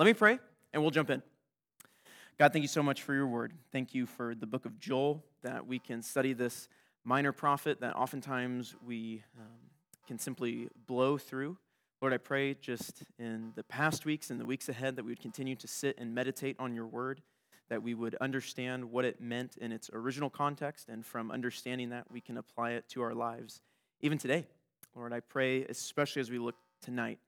Let me pray, and we'll jump in. God, thank you so much for your word. Thank you for the book of Joel, that we can study this minor prophet that oftentimes we can simply blow through. Lord, I pray just in the past weeks and the weeks ahead that we would continue to sit and meditate on your word, that we would understand what it meant in its original context, and from understanding that, we can apply it to our lives even today. Lord, I pray, especially as we look tonight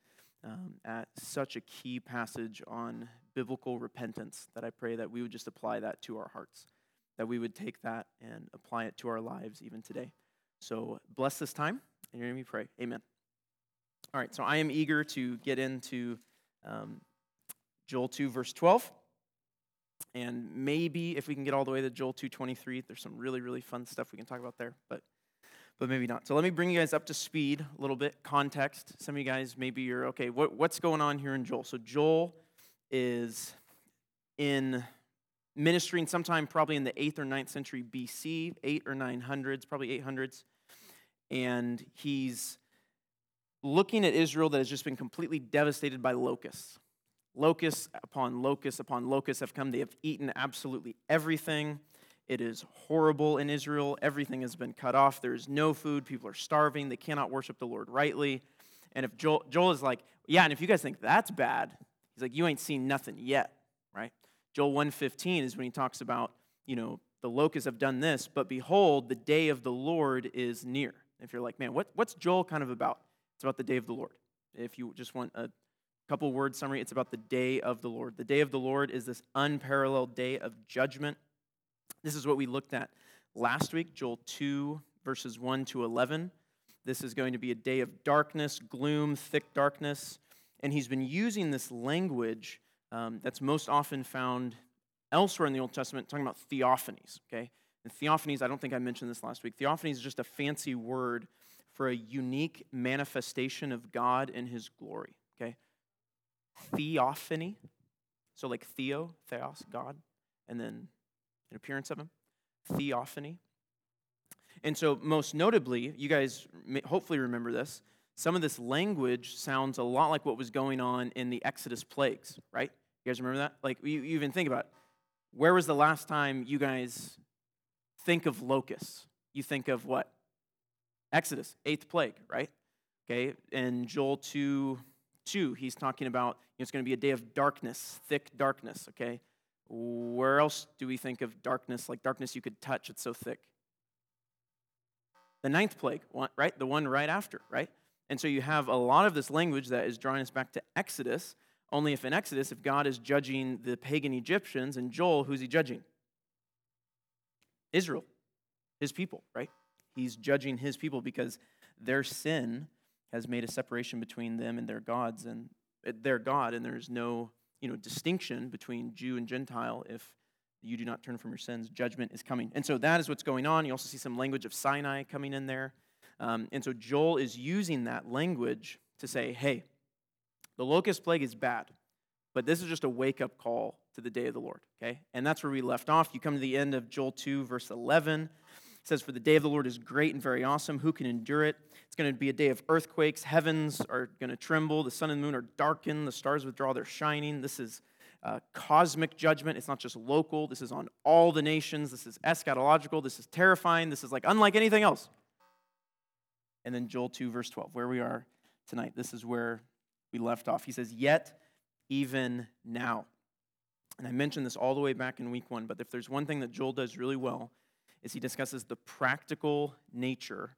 at such a key passage on biblical repentance, that I pray that we would just apply that to our hearts, that we would take that and apply it to our lives even today. So bless this time, in your name we pray. Amen. All right, so I am eager to get into Joel 2, verse 12, and maybe if we can get all the way to Joel 2:23, there's some really, really fun stuff we can talk about there, but maybe not. So let me bring you guys up to speed a little bit, context. Some of you guys, maybe you're, okay, what's going on here in Joel? So Joel is in ministering sometime probably in the 8th or 9th century BC, 8 or 900s, probably 800s, and he's looking at Israel that has just been completely devastated by locusts. Locusts upon locusts upon locusts have come. They have eaten absolutely everything. It is horrible in Israel. Everything has been cut off. There is no food. People are starving. They cannot worship the Lord rightly. And if Joel is like, yeah, and if you guys think that's bad, he's like, you ain't seen nothing yet, right? Joel 1:15 is when he talks about, you know, the locusts have done this, but behold, the day of the Lord is near. If you're like, man, what's Joel kind of about? It's about the day of the Lord. If you just want a couple word summary, it's about the day of the Lord. The day of the Lord is this unparalleled day of judgment. This is what we looked at last week, Joel 2, verses 1 to 11. This is going to be a day of darkness, gloom, thick darkness. And he's been using this language that's most often found elsewhere in the Old Testament, talking about theophanies, okay? And theophanies, I don't think I mentioned this last week. Theophanies is just a fancy word for a unique manifestation of God in his glory, okay? Theophany, so like theos, God, and then an appearance of him, theophany. And so most notably, you guys hopefully remember this, some of this language sounds a lot like what was going on in the Exodus plagues, right? You guys remember that? Like, you even think about it. Where was the last time you guys think of locusts? You think of what? Exodus, 8th plague, right? Okay, and Joel 2, he's talking about, you know, it's going to be a day of darkness, thick darkness, okay? Where else do we think of darkness, like darkness you could touch, it's so thick? The 9th plague, right? The one right after, right? And so you have a lot of this language that is drawing us back to Exodus, only if in Exodus, if God is judging the pagan Egyptians, and Joel, who's he judging? Israel, his people, right? He's judging his people because their sin has made a separation between them and their God, and there's no, you know, distinction between Jew and Gentile. If you do not turn from your sins, judgment is coming. And so that is what's going on. You also see some language of Sinai coming in there. And so Joel is using that language to say, hey, the locust plague is bad, but this is just a wake-up call to the day of the Lord, okay? And that's where we left off. You come to the end of Joel 2, verse 11. It says, for the day of the Lord is great and very awesome. Who can endure it? It's going to be a day of earthquakes. Heavens are going to tremble. The sun and moon are darkened. The stars withdraw their shining. This is cosmic judgment. It's not just local. This is on all the nations. This is eschatological. This is terrifying. This is like unlike anything else. And then Joel 2, verse 12, where we are tonight. This is where we left off. He says, yet even now. And I mentioned this all the way back in week 1, but if there's one thing that Joel does really well, is he discusses the practical nature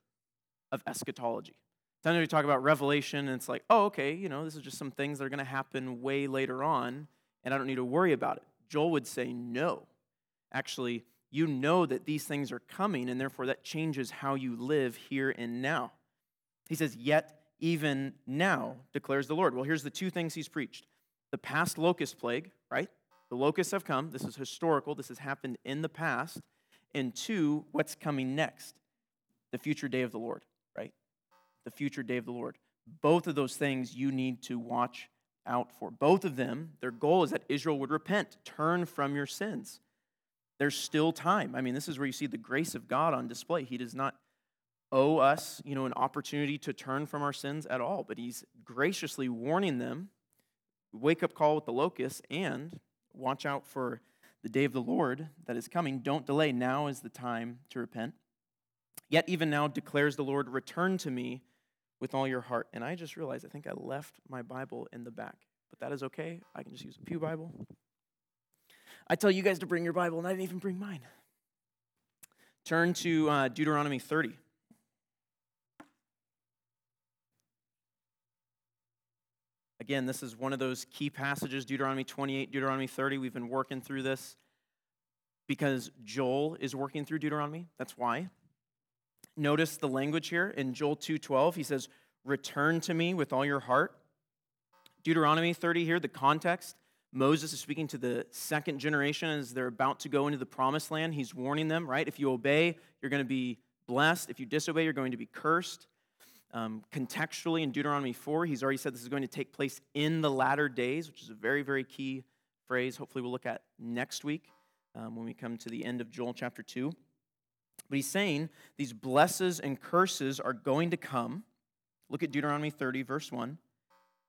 of eschatology. Sometimes we talk about Revelation, and it's like, oh, okay, you know, this is just some things that are going to happen way later on, and I don't need to worry about it. Joel would say, no. Actually, you know that these things are coming, and therefore that changes how you live here and now. He says, yet even now, declares the Lord. Well, here's the two things he's preached. The past locust plague, right? The locusts have come. This is historical. This has happened in the past. And 2, what's coming next? The future day of the Lord, right? The future day of the Lord. Both of those things you need to watch out for. Both of them, their goal is that Israel would repent, turn from your sins. There's still time. I mean, this is where you see the grace of God on display. He does not owe us, you know, an opportunity to turn from our sins at all, but he's graciously warning them wake-up call with the locusts, and watch out for the day of the Lord that is coming. Don't delay. Now is the time to repent. Yet even now declares the Lord, return to me with all your heart. And I just realized I think I left my Bible in the back, but that is okay. I can just use a pew Bible. I tell you guys to bring your Bible, and I didn't even bring mine. Turn to Deuteronomy 30. Again, this is one of those key passages, Deuteronomy 28, Deuteronomy 30. We've been working through this because Joel is working through Deuteronomy. That's why. Notice the language here in Joel 2:12. He says, return to me with all your heart. Deuteronomy 30 here, the context. Moses is speaking to the second generation as they're about to go into the promised land. He's warning them, right? If you obey, you're going to be blessed. If you disobey, you're going to be cursed. Contextually in Deuteronomy 4, he's already said this is going to take place in the latter days, which is a very, very key phrase. Hopefully we'll look at next week when we come to the end of Joel chapter 2. But he's saying these blessings and curses are going to come. Look at Deuteronomy 30, verse 1.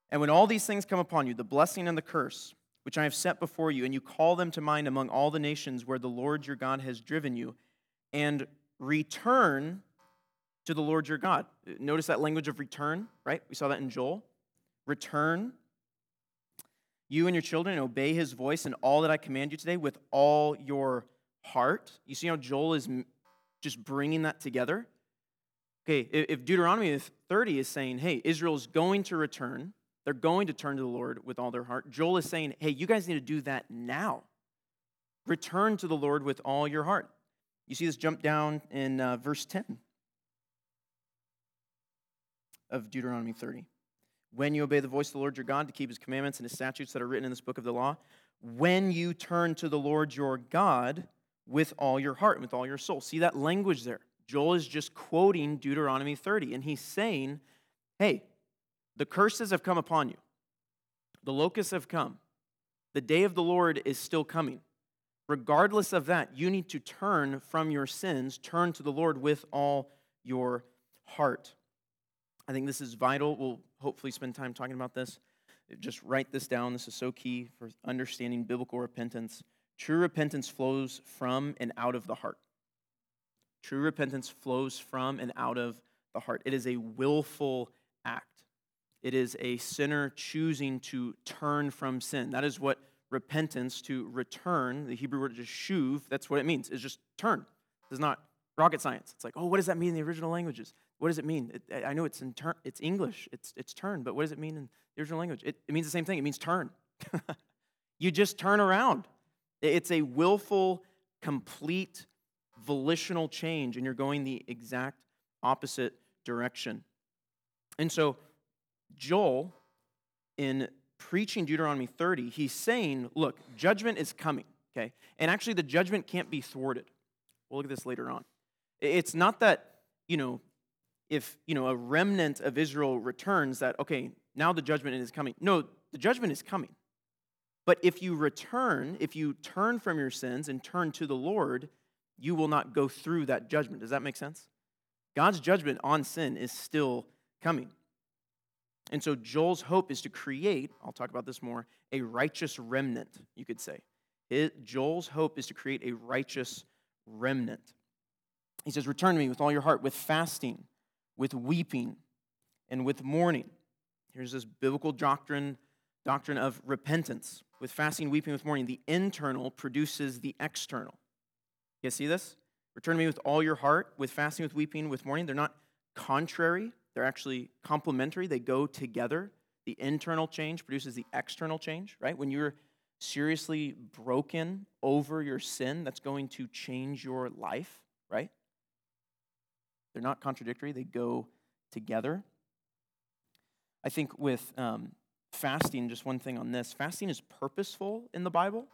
And when all these things come upon you, the blessing and the curse, which I have set before you, and you call them to mind among all the nations where the Lord your God has driven you, and return to the Lord your God. Notice that language of return, right? We saw that in Joel. Return, you and your children, and obey his voice and all that I command you today with all your heart. You see how Joel is just bringing that together? Okay, if Deuteronomy 30 is saying, hey, Israel's going to return, they're going to turn to the Lord with all their heart, Joel is saying, hey, you guys need to do that now. Return to the Lord with all your heart. You see this jump down in verse 10. Of Deuteronomy 30. When you obey the voice of the Lord your God to keep his commandments and his statutes that are written in this book of the law, when you turn to the Lord your God with all your heart and with all your soul. See that language there? Joel is just quoting Deuteronomy 30, and he's saying, hey, the curses have come upon you. The locusts have come. The day of the Lord is still coming. Regardless of that, you need to turn from your sins, turn to the Lord with all your heart. I think this is vital. We'll hopefully spend time talking about this. Just write this down. This is so key for understanding biblical repentance. True repentance flows from and out of the heart. True repentance flows from and out of the heart. It is a willful act. It is a sinner choosing to turn from sin. That is what repentance, to return, the Hebrew word is shuv, that's what it means. It's just turn. It's not rocket science. It's like, oh, what does that mean in the original languages? What does it mean? I know it's English, it's turn, but what does it mean in the original language? It means the same thing. It means turn. You just turn around. It's a willful, complete, volitional change, and you're going the exact opposite direction. And so Joel, in preaching Deuteronomy 30, he's saying, look, judgment is coming, okay? And actually the judgment can't be thwarted. We'll look at this later on. It's not that, if, a remnant of Israel returns that, okay, now the judgment is coming. No, the judgment is coming. But if you return, if you turn from your sins and turn to the Lord, you will not go through that judgment. Does that make sense? God's judgment on sin is still coming. And so Joel's hope is to create, I'll talk about this more, a righteous remnant, you could say. Joel's hope is to create a righteous remnant. He says, return to me with all your heart, with fasting, with weeping, and with mourning. Here's this biblical doctrine of repentance. With fasting, weeping, with mourning, the internal produces the external. You guys see this? Return to me with all your heart, with fasting, with weeping, with mourning. They're not contrary. They're actually complementary. They go together. The internal change produces the external change, right? When you're seriously broken over your sin, that's going to change your life, right? They're not contradictory. They go together. I think with fasting, just one thing on this, fasting is purposeful in the Bible.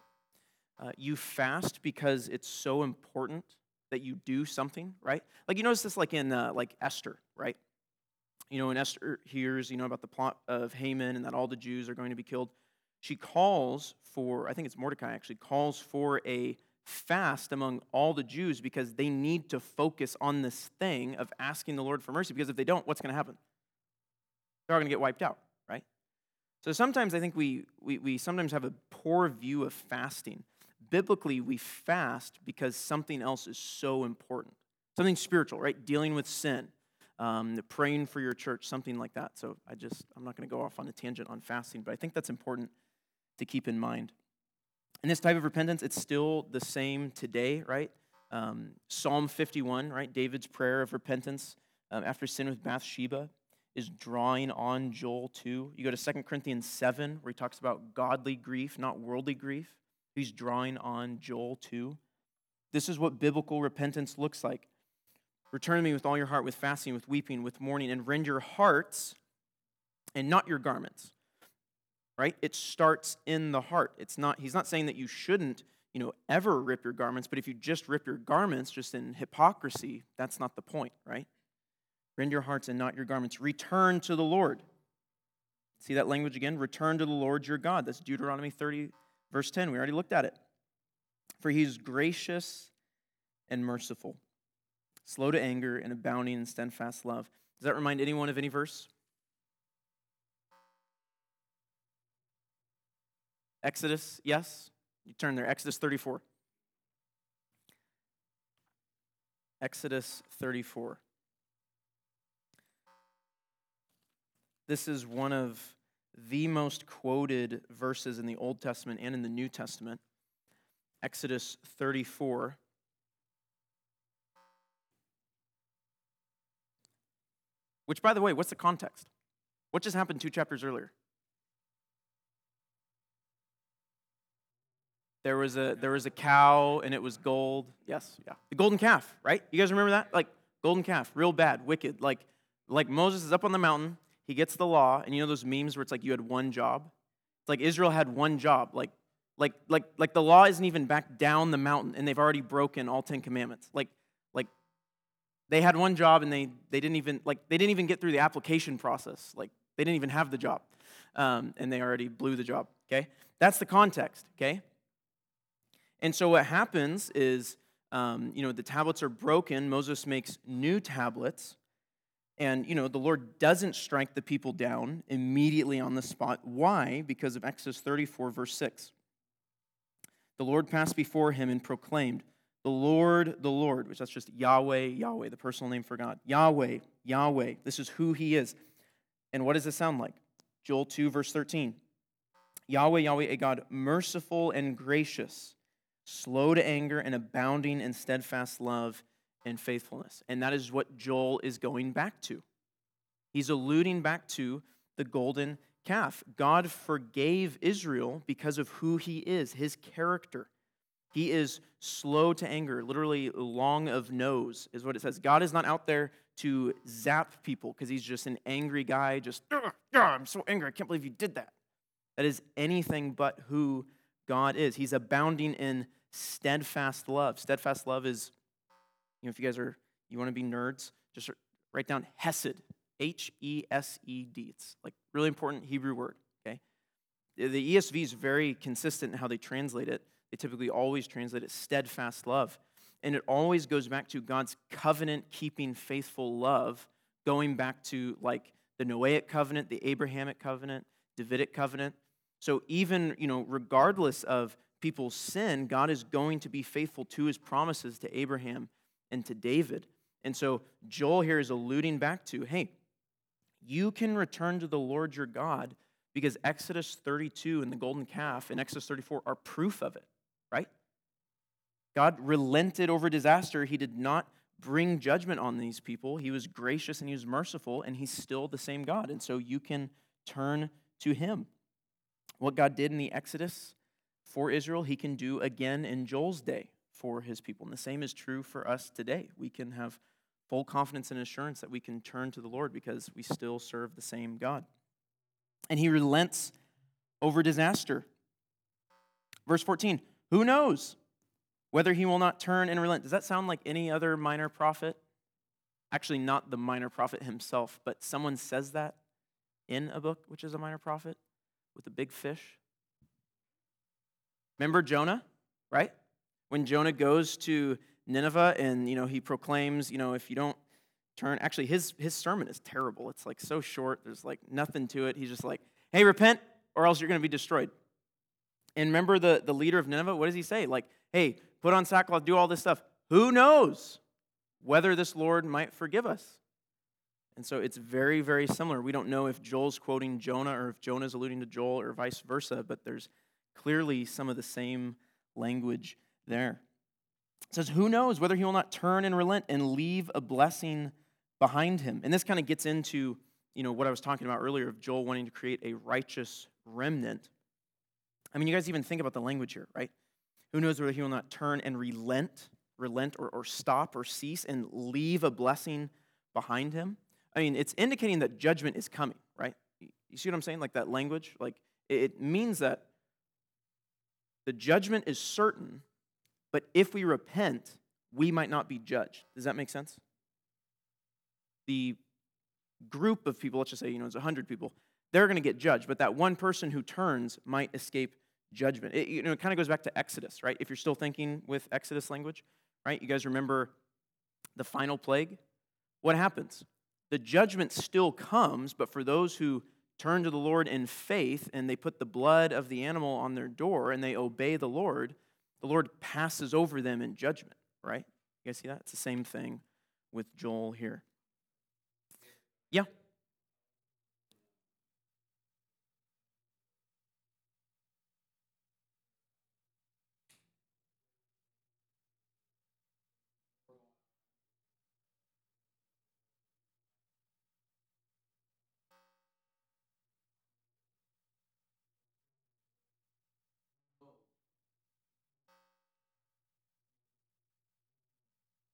You fast because it's so important that you do something, right? Like you notice this like in Esther, right? When Esther hears, about the plot of Haman and that all the Jews are going to be killed, she calls for, I think it's Mordecai actually, calls for a fast among all the Jews because they need to focus on this thing of asking the Lord for mercy, because if they don't, what's going to happen? They're all going to get wiped out, right? So sometimes I think we sometimes have a poor view of fasting. Biblically, we fast because something else is so important. Something spiritual, right? Dealing with sin, praying for your church, something like that. So I'm not going to go off on a tangent on fasting, but I think that's important to keep in mind. And this type of repentance, it's still the same today, right? Psalm 51, right? David's prayer of repentance after sin with Bathsheba is drawing on Joel 2. You go to 2 Corinthians 7, where he talks about godly grief, not worldly grief. He's drawing on Joel 2. This is what biblical repentance looks like. Return to me with all your heart, with fasting, with weeping, with mourning, and rend your hearts and not your garments, right? It starts in the heart. He's not saying that you shouldn't, ever rip your garments, but if you just rip your garments just in hypocrisy, that's not the point, right? Rend your hearts and not your garments. Return to the Lord. See that language again? Return to the Lord your God. That's Deuteronomy 30, verse 10. We already looked at it. For he is gracious and merciful, slow to anger and abounding in steadfast love. Does that remind anyone of any verse? Exodus, yes? You turn there, Exodus 34. Exodus 34. This is one of the most quoted verses in the Old Testament and in the New Testament. Exodus 34. Which, by the way, what's the context? What just happened 2 chapters earlier? There was a cow and it was gold. Yes, yeah. The golden calf, right? You guys remember that? Like, golden calf, real bad, wicked. Like Moses is up on the mountain, he gets the law, and those memes where it's like you had one job? It's like Israel had one job. Like the law isn't even back down the mountain and they've already broken all 10 commandments. Like they had one job and they didn't even get through the application process. Like they didn't even have the job. And they already blew the job. Okay? That's the context, okay? And so what happens is, the tablets are broken. Moses makes new tablets. And, the Lord doesn't strike the people down immediately on the spot. Why? Because of Exodus 34, verse 6. The Lord passed before him and proclaimed, the Lord, which that's just Yahweh, Yahweh, the personal name for God. Yahweh, Yahweh, this is who he is. And what does it sound like? Joel 2, verse 13. Yahweh, Yahweh, a God merciful and gracious, slow to anger and abounding in steadfast love and faithfulness. And that is what Joel is going back to. He's alluding back to the golden calf. God forgave Israel because of who he is, his character. He is slow to anger, literally long of nose is what it says. God is not out there to zap people because he's just an angry guy, just, I'm so angry, I can't believe you did that. That is anything but who God is. He's abounding in steadfast love. Steadfast love is, if you guys you want to be nerds, just write down Hesed, H-E-S-E-D. It's like really important Hebrew word, okay? The ESV is very consistent in how they translate it. They typically always translate it steadfast love. And it always goes back to God's covenant-keeping faithful love, going back to like the Noahic covenant, the Abrahamic covenant, Davidic covenant. So even, regardless of people's sin, God is going to be faithful to his promises to Abraham and to David. And so Joel here is alluding back to, hey, you can return to the Lord your God because Exodus 32 and the golden calf and Exodus 34 are proof of it, right? God relented over disaster. He did not bring judgment on these people. He was gracious and he was merciful, and he's still the same God. And so you can turn to him. What God did in the Exodus for Israel, he can do again in Joel's day for his people. And the same is true for us today. We can have full confidence and assurance that we can turn to the Lord because we still serve the same God. And he relents over disaster. Verse 14, who knows whether he will not turn and relent? Does that sound like any other minor prophet? Actually, not the minor prophet himself, but someone says that in a book, which is a minor prophet, with a big fish. Remember Jonah, right? When Jonah goes to Nineveh and, he proclaims, if you don't turn, actually his sermon is terrible. It's like so short. There's like nothing to it. He's just like, hey, repent, or else you're going to be destroyed. And remember the leader of Nineveh? What does he say? Like, hey, put on sackcloth, do all this stuff. Who knows whether this Lord might forgive us? And so it's very, very similar. We don't know if Joel's quoting Jonah or if Jonah's alluding to Joel or vice versa, but there's clearly some of the same language there. It says, who knows whether he will not turn and relent and leave a blessing behind him? And this kind of gets into, you know, what I was talking about earlier of Joel wanting to create a righteous remnant. I mean, you guys even think about the language here, right? Who knows whether he will not turn and relent or stop or cease and leave a blessing behind him? I mean, it's indicating that judgment is coming, right? You see what I'm saying? Like that language, like it means that the judgment is certain, but if we repent, we might not be judged. Does that make sense? The group of people, let's just say, you know, it's 100 people, they're going to get judged, but that one person who turns might escape judgment. It, you know, it kind of goes back to Exodus, right? If you're still thinking with Exodus language, right? You guys remember the final plague? What happens? The judgment still comes, but for those who turn to the Lord in faith and they put the blood of the animal on their door and they obey the Lord passes over them in judgment, right? You guys see that? It's the same thing with Joel here. Yeah.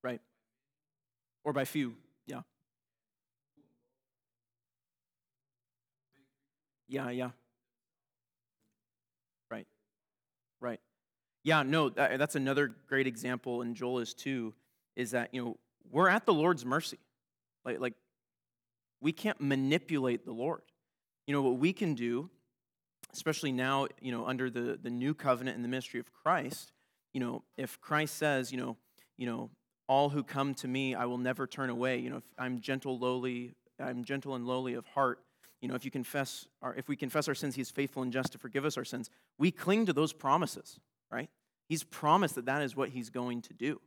Right. Or by few, yeah. Yeah. Right. Yeah, no, that's another great example in Joel is too, is that, you know, we're at the Lord's mercy. Like we can't manipulate the Lord. You know, what we can do, especially now, you know, under the new covenant in the ministry of Christ, you know, if Christ says, you know, all who come to me, I will never turn away. You know, if I'm gentle and lowly of heart. You know, if we confess our sins, He's faithful and just to forgive us our sins. We cling to those promises, right? He's promised that is what He's going to do.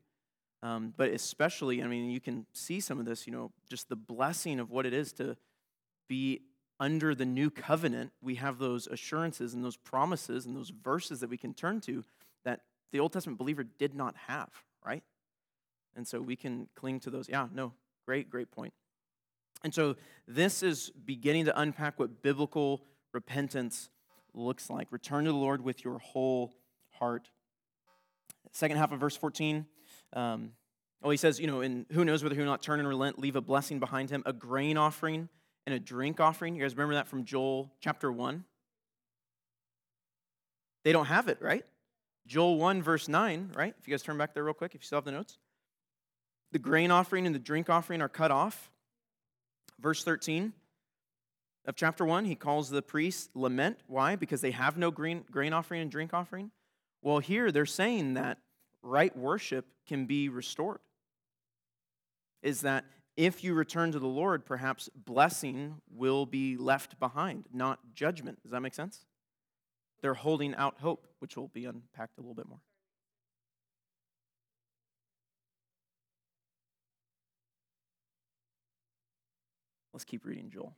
But especially, I mean, you can see some of this. You know, just the blessing of what it is to be under the new covenant. We have those assurances and those promises and those verses that we can turn to that the Old Testament believer did not have, right? And so we can cling to those. Yeah, no, great point. And so this is beginning to unpack what biblical repentance looks like. Return to the Lord with your whole heart. Second half of verse 14. He says, you know, and who knows whether he will not turn and relent, leave a blessing behind him, a grain offering and a drink offering. You guys remember that from Joel chapter 1? They don't have it, right? Joel 1 verse 9, right? If you guys turn back there real quick, if you still have the notes. The grain offering and the drink offering are cut off. Verse 13 of chapter 1, he calls the priests lament. Why? Because they have no grain offering and drink offering. Well, here they're saying that right worship can be restored. Is that if you return to the Lord, perhaps blessing will be left behind, not judgment. Does that make sense? They're holding out hope, which will be unpacked a little bit more. Let's keep reading Joel,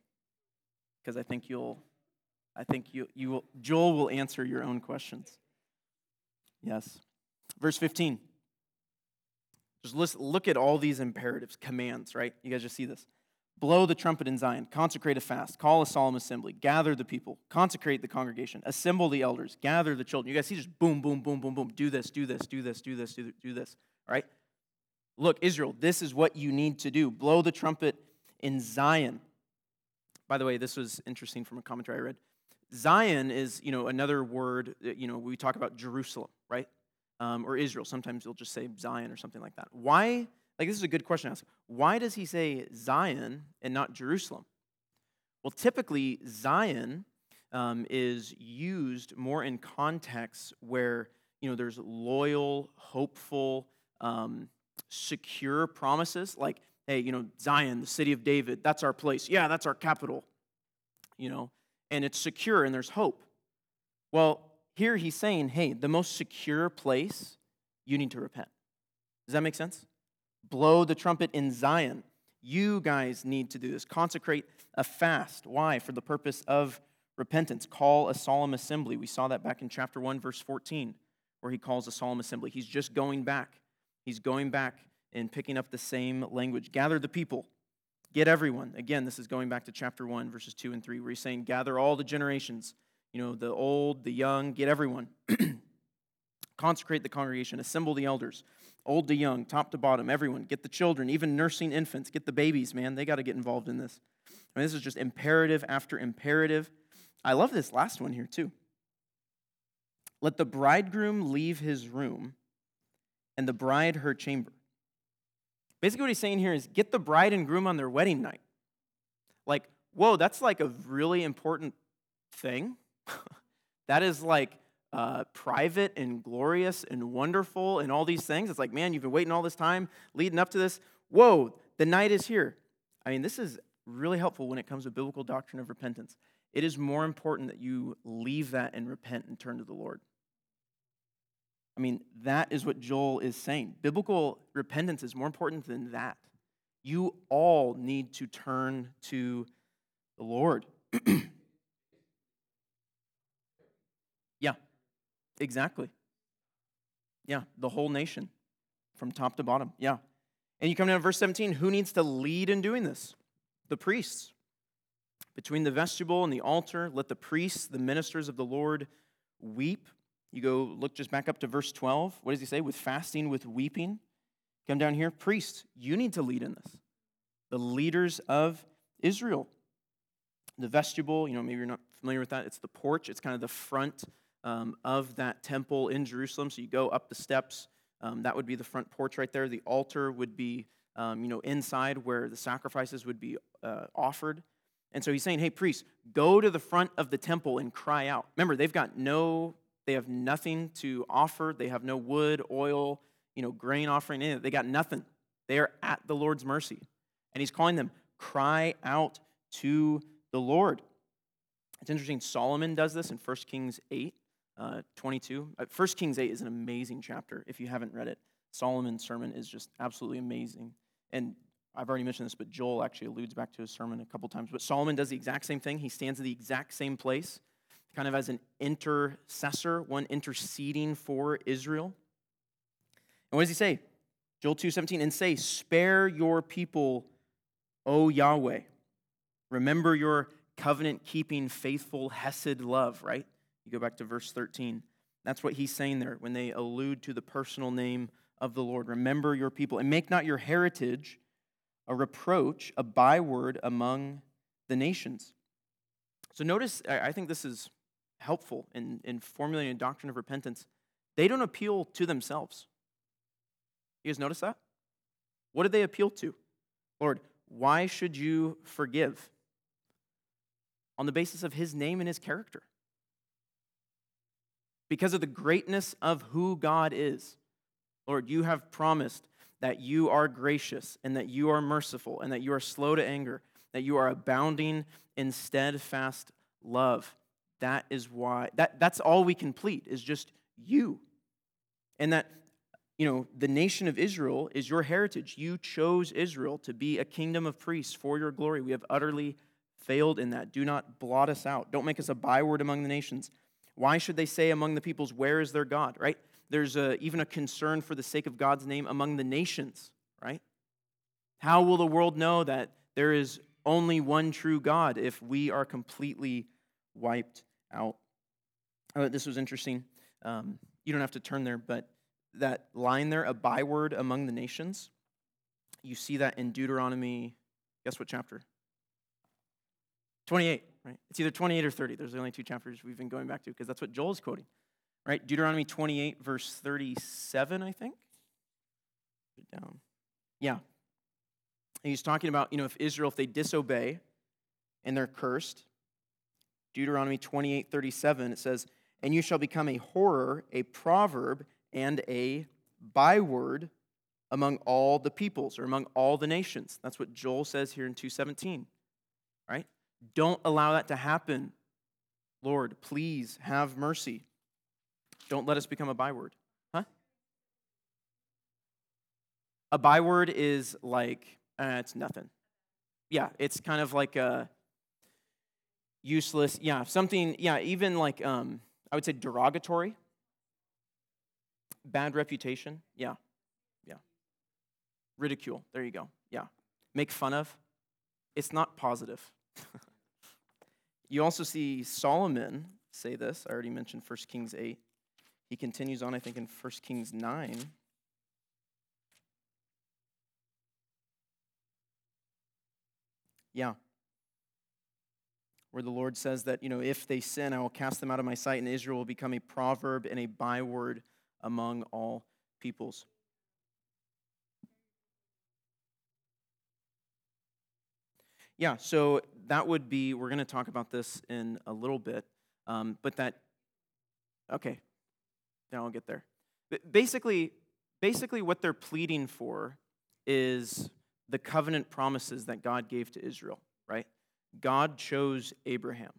because I think you will, Joel will answer your own questions. Yes, verse 15. Just look at all these imperatives, commands, right? You guys just see this. Blow the trumpet in Zion, consecrate a fast, call a solemn assembly, gather the people, consecrate the congregation, assemble the elders, gather the children. You guys see just boom, do this, all right? Look, Israel, this is what you need to do. Blow the trumpet in Zion. By the way, this was interesting from a commentary I read. Zion is, you know, another word, you know, we talk about Jerusalem, right? Or Israel. Sometimes you'll just say Zion or something like that. Why? Like, this is a good question to ask. Why does he say Zion and not Jerusalem? Well, typically, Zion is used more in contexts where, you know, there's loyal, hopeful, secure promises, like, hey, you know, Zion, the city of David, that's our place. Yeah, that's our capital, you know, and it's secure and there's hope. Well, here he's saying, hey, the most secure place, you need to repent. Does that make sense? Blow the trumpet in Zion. You guys need to do this. Consecrate a fast. Why? For the purpose of repentance. Call a solemn assembly. We saw that back in chapter 1, verse 14, where he calls a solemn assembly. He's just going back. He's going back and picking up the same language. Gather the people. Get everyone. Again, this is going back to chapter 1, verses 2 and 3, where he's saying, gather all the generations, the old, the young, get everyone. Consecrate the congregation, assemble the elders, old to young, top to bottom, everyone. Get the children, even nursing infants. Get the babies, man. They got to get involved in this. I mean, this is just imperative after imperative. I love this last one here, too. Let the bridegroom leave his room and the bride her chamber. Basically, what he's saying here is get the bride and groom on their wedding night. Like, whoa, that's like a really important thing. That is like private and glorious and wonderful and all these things. It's like, man, you've been waiting all this time leading up to this. Whoa, the night is here. I mean, this is really helpful when it comes to biblical doctrine of repentance. It is more important that you leave that and repent and turn to the Lord. I mean, that is what Joel is saying. Biblical repentance is more important than that. You all need to turn to the Lord. Yeah, exactly. Yeah, the whole nation from top to bottom. Yeah. And you come down to verse 17, who needs to lead in doing this? The priests. Between the vestibule and the altar, let the priests, the ministers of the Lord, weep. You go look just back up to verse 12. What does he say? With fasting, with weeping. Come down here. Priests, you need to lead in this. The leaders of Israel. The vestibule, maybe you're not familiar with that. It's the porch. It's kind of the front of that temple in Jerusalem. So you go up the steps. That would be the front porch right there. The altar would be, inside where the sacrifices would be offered. And so he's saying, hey, priests, go to the front of the temple and cry out. Remember, they have nothing to offer. They have no wood, oil, grain offering, anything. They got nothing. They are at the Lord's mercy. And he's calling them, cry out to the Lord. It's interesting. Solomon does this in 1 Kings 8, 22. 1 Kings 8 is an amazing chapter. If you haven't read it, Solomon's sermon is just absolutely amazing. And I've already mentioned this, but Joel actually alludes back to his sermon a couple times. But Solomon does the exact same thing. He stands in the exact same place, kind of as an intercessor, one interceding for Israel. And what does he say? Joel 2:17, and say, spare your people, O Yahweh. Remember your covenant-keeping, faithful, hesed love, right? You go back to verse 13. That's what he's saying there when they allude to the personal name of the Lord. Remember your people, and make not your heritage a reproach, a byword among the nations. So notice, I think this is helpful in formulating a doctrine of repentance. They don't appeal to themselves. You guys notice that? What do they appeal to? Lord, why should you forgive? On the basis of his name and his character. Because of the greatness of who God is. Lord, you have promised that you are gracious and that you are merciful and that you are slow to anger, that you are abounding in steadfast love. That is why, that's all we can plead, is just you. And that, the nation of Israel is your heritage. You chose Israel to be a kingdom of priests for your glory. We have utterly failed in that. Do not blot us out. Don't make us a byword among the nations. Why should they say among the peoples, where is their God, right? There's even a concern for the sake of God's name among the nations, right? How will the world know that there is only one true God if we are completely wiped out? This was interesting. You don't have to turn there, but that line there, a byword among the nations, you see that in Deuteronomy, guess what chapter? 28, right? It's either 28 or 30. Those are the only two chapters we've been going back to because that's what Joel's quoting, right? Deuteronomy 28, verse 37, I think. Put it down. Yeah. And he's talking about, if Israel, if they disobey and they're cursed, Deuteronomy 28, 37, it says, and you shall become a horror, a proverb, and a byword among all the peoples or among all the nations. That's what Joel says here in 2:17, right? Don't allow that to happen. Lord, please have mercy. Don't let us become a byword. Huh? A byword is like, it's nothing. Yeah, it's kind of like a useless, something, even like, I would say derogatory. Bad reputation, Ridicule, there you go, Make fun of, it's not positive. You also see Solomon say this. I already mentioned 1 Kings 8. He continues on, I think, in 1 Kings 9. Where the Lord says that, if they sin, I will cast them out of my sight, and Israel will become a proverb and a byword among all peoples. So that would be, we're going to talk about this in a little bit, but that, okay, now I'll get there. Basically what they're pleading for is the covenant promises that God gave to Israel, right? God chose Abraham.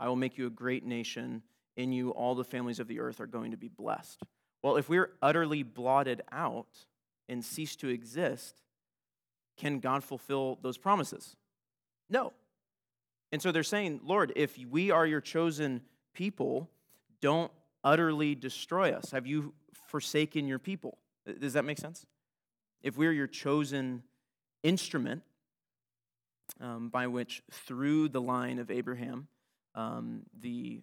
I will make you a great nation. In you, all the families of the earth are going to be blessed. Well, if we're utterly blotted out and cease to exist, can God fulfill those promises? No. And so they're saying, Lord, if we are your chosen people, don't utterly destroy us. Have you forsaken your people? Does that make sense? If we're your chosen instrument by which through the line of Abraham, the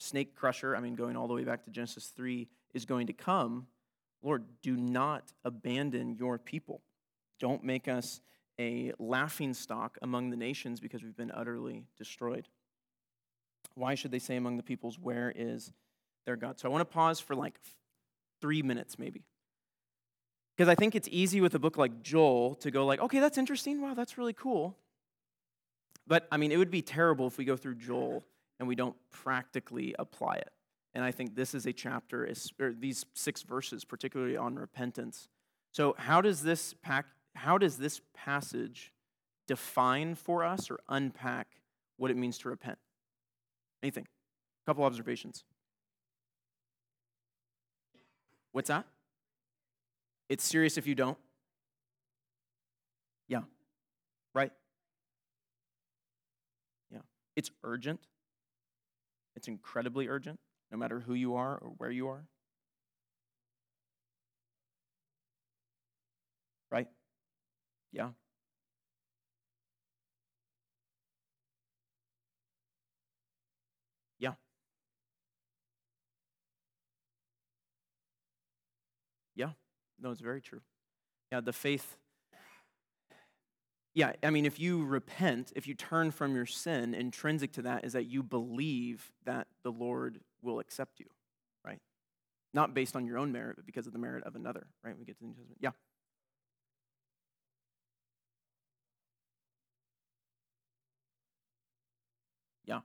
snake crusher, going all the way back to Genesis 3, is going to come, Lord, do not abandon your people. Don't make us a laughingstock among the nations because we've been utterly destroyed. Why should they say among the peoples, where is their God? So I want to pause for 3 minutes maybe. Because I think it's easy with a book like Joel to go okay, that's interesting. Wow, that's really cool. But it would be terrible if we go through Joel and we don't practically apply it. And I think this is a chapter, or these 6 verses, particularly on repentance. So how does this passage define for us or unpack what it means to repent? Anything? A couple observations. What's that? It's serious if you don't. Yeah. Right? Yeah. It's urgent. It's incredibly urgent, no matter who you are or where you are. Right? Yeah. Yeah. Yeah. No, it's very true. Yeah, the faith. Yeah, if you repent, if you turn from your sin, intrinsic to that is that you believe that the Lord will accept you, right? Not based on your own merit, but because of the merit of another, right? We get to the New Testament. Yeah. Yeah.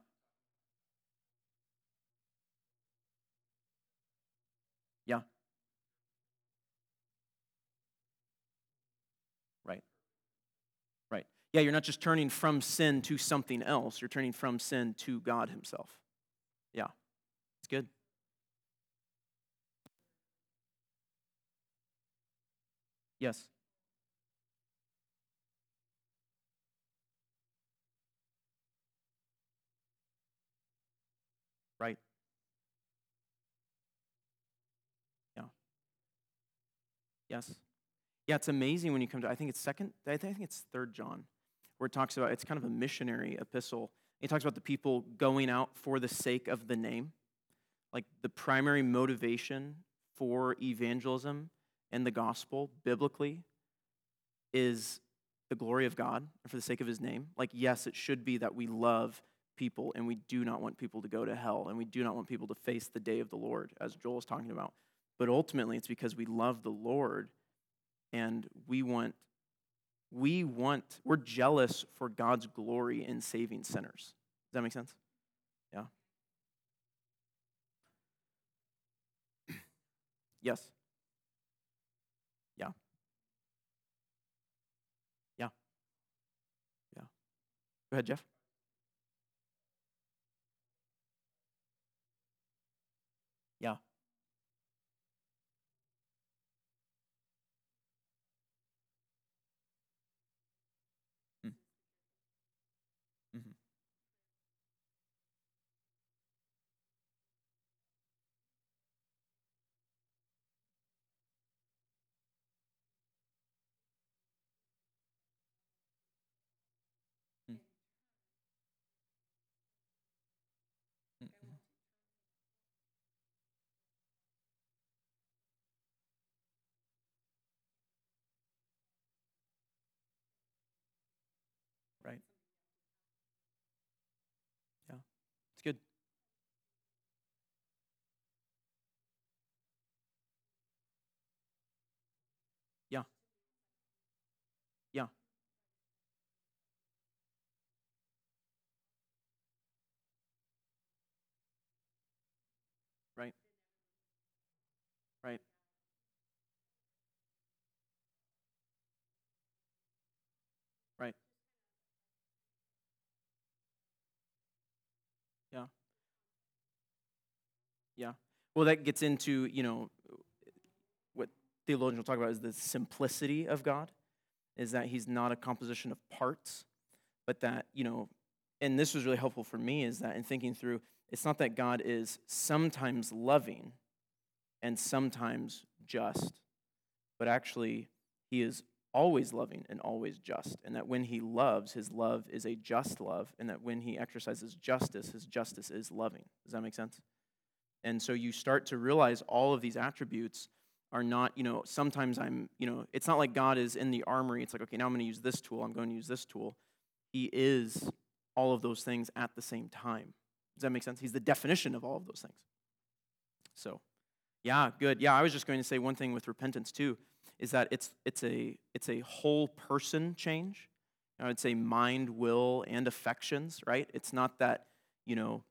Yeah. Yeah, you're not just turning from sin to something else. You're turning from sin to God himself. Yeah, it's good. Yes. Right. Yeah. Yes. Yeah, it's amazing when you come to, I think it's 3 John. Where it talks about, it's kind of a missionary epistle. It talks about the people going out for the sake of the name. The primary motivation for evangelism and the gospel, biblically, is the glory of God and for the sake of his name. Yes, it should be that we love people and we do not want people to go to hell and we do not want people to face the day of the Lord, as Joel is talking about. But ultimately, it's because we love the Lord and we're jealous for God's glory in saving sinners. Does that make sense? Yeah. Yes. Yeah. Yeah. Yeah. Go ahead, Jeff. right? Right. Yeah. Yeah. Well, that gets into, you know, what theologians will talk about is the simplicity of God, is that he's not a composition of parts, but that, you know, and this was really helpful for me, is that in thinking through, it's not that God is sometimes loving and sometimes just, but actually he is always loving and always just, and that when he loves, his love is a just love, and that when he exercises justice, his justice is loving. Does that make sense? And so you start to realize all of these attributes are not, you know, sometimes I'm, you know, it's not like God is in the armory. It's like, okay, now I'm going to use this tool. I'm going to use this tool. He is all of those things at the same time. Does that make sense? He's the definition of all of those things. So, yeah, good. Yeah, I was just going to say one thing with repentance too, is that it's a whole person change. I would say mind, will, and affections, right? It's not that, you know,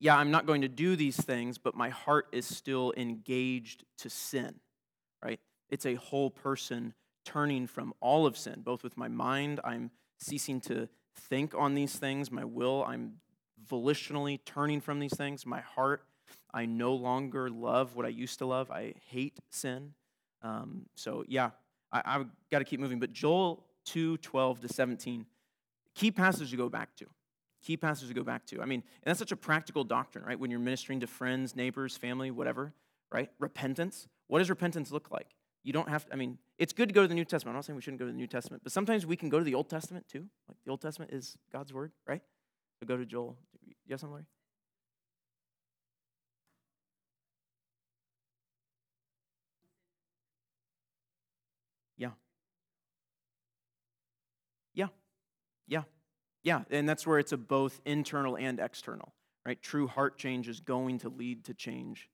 yeah, I'm not going to do these things, but my heart is still engaged to sin, right? It's a whole person turning from all of sin, both with my mind, I'm ceasing to think on these things, my will, I'm volitionally turning from these things. My heart, I no longer love what I used to love. I hate sin. So yeah, I've got to keep moving. But Joel 2:12-17, key passage to go back to. Key passage to go back to. I mean, and that's such a practical doctrine, right? When you're ministering to friends, neighbors, family, whatever, right? Repentance. What does repentance look like? You don't have to, I mean, it's good to go to the New Testament. I'm not saying we shouldn't go to the New Testament, but sometimes we can go to the Old Testament too. Like the Old Testament is God's word, right? So go to Joel. You have something, Larry? Yeah. Yeah. Yeah. Yeah. And that's where it's a both internal and external, right? True heart change is going to lead to change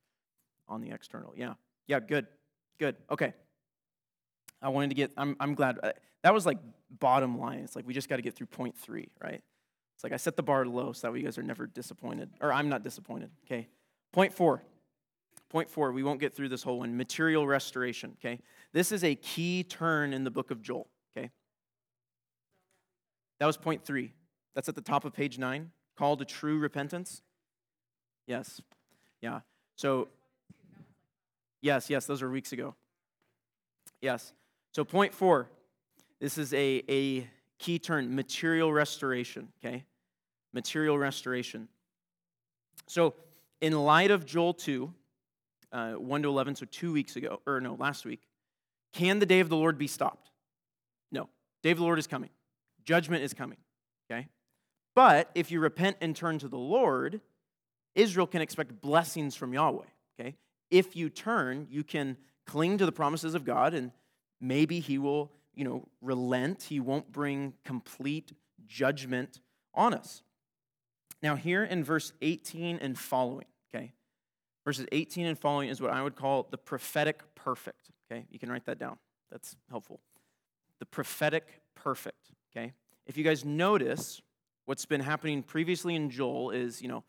on the external. Yeah. Yeah, good. Good. Okay. I wanted to get, I'm glad. That was like bottom line. It's like we just got to get through point 3, right? It's like I set the bar low so that way you guys are never disappointed, or I'm not disappointed, okay? Point four, we won't get through this whole one, material restoration, okay? This is a key turn in the book of Joel, okay? That was point 3. That's at the top of page 9, call to true repentance. Yes, yeah. So, yes, those are weeks ago. Yes, so point 4, this is a key turn, material restoration, okay? Material restoration. So in light of Joel 2, 1-11, so 2 weeks ago, or no, last week, can the day of the Lord be stopped? No. Day of the Lord is coming. Judgment is coming, okay? But if you repent and turn to the Lord, Israel can expect blessings from Yahweh, okay? If you turn, you can cling to the promises of God, and maybe he will, you know, relent. He won't bring complete judgment on us. Now here in verse 18 and following, okay? Verses 18 and following is what I would call the prophetic perfect, okay? You can write that down. That's helpful. The prophetic perfect, okay? If you guys notice, what's been happening previously in Joel is, you know,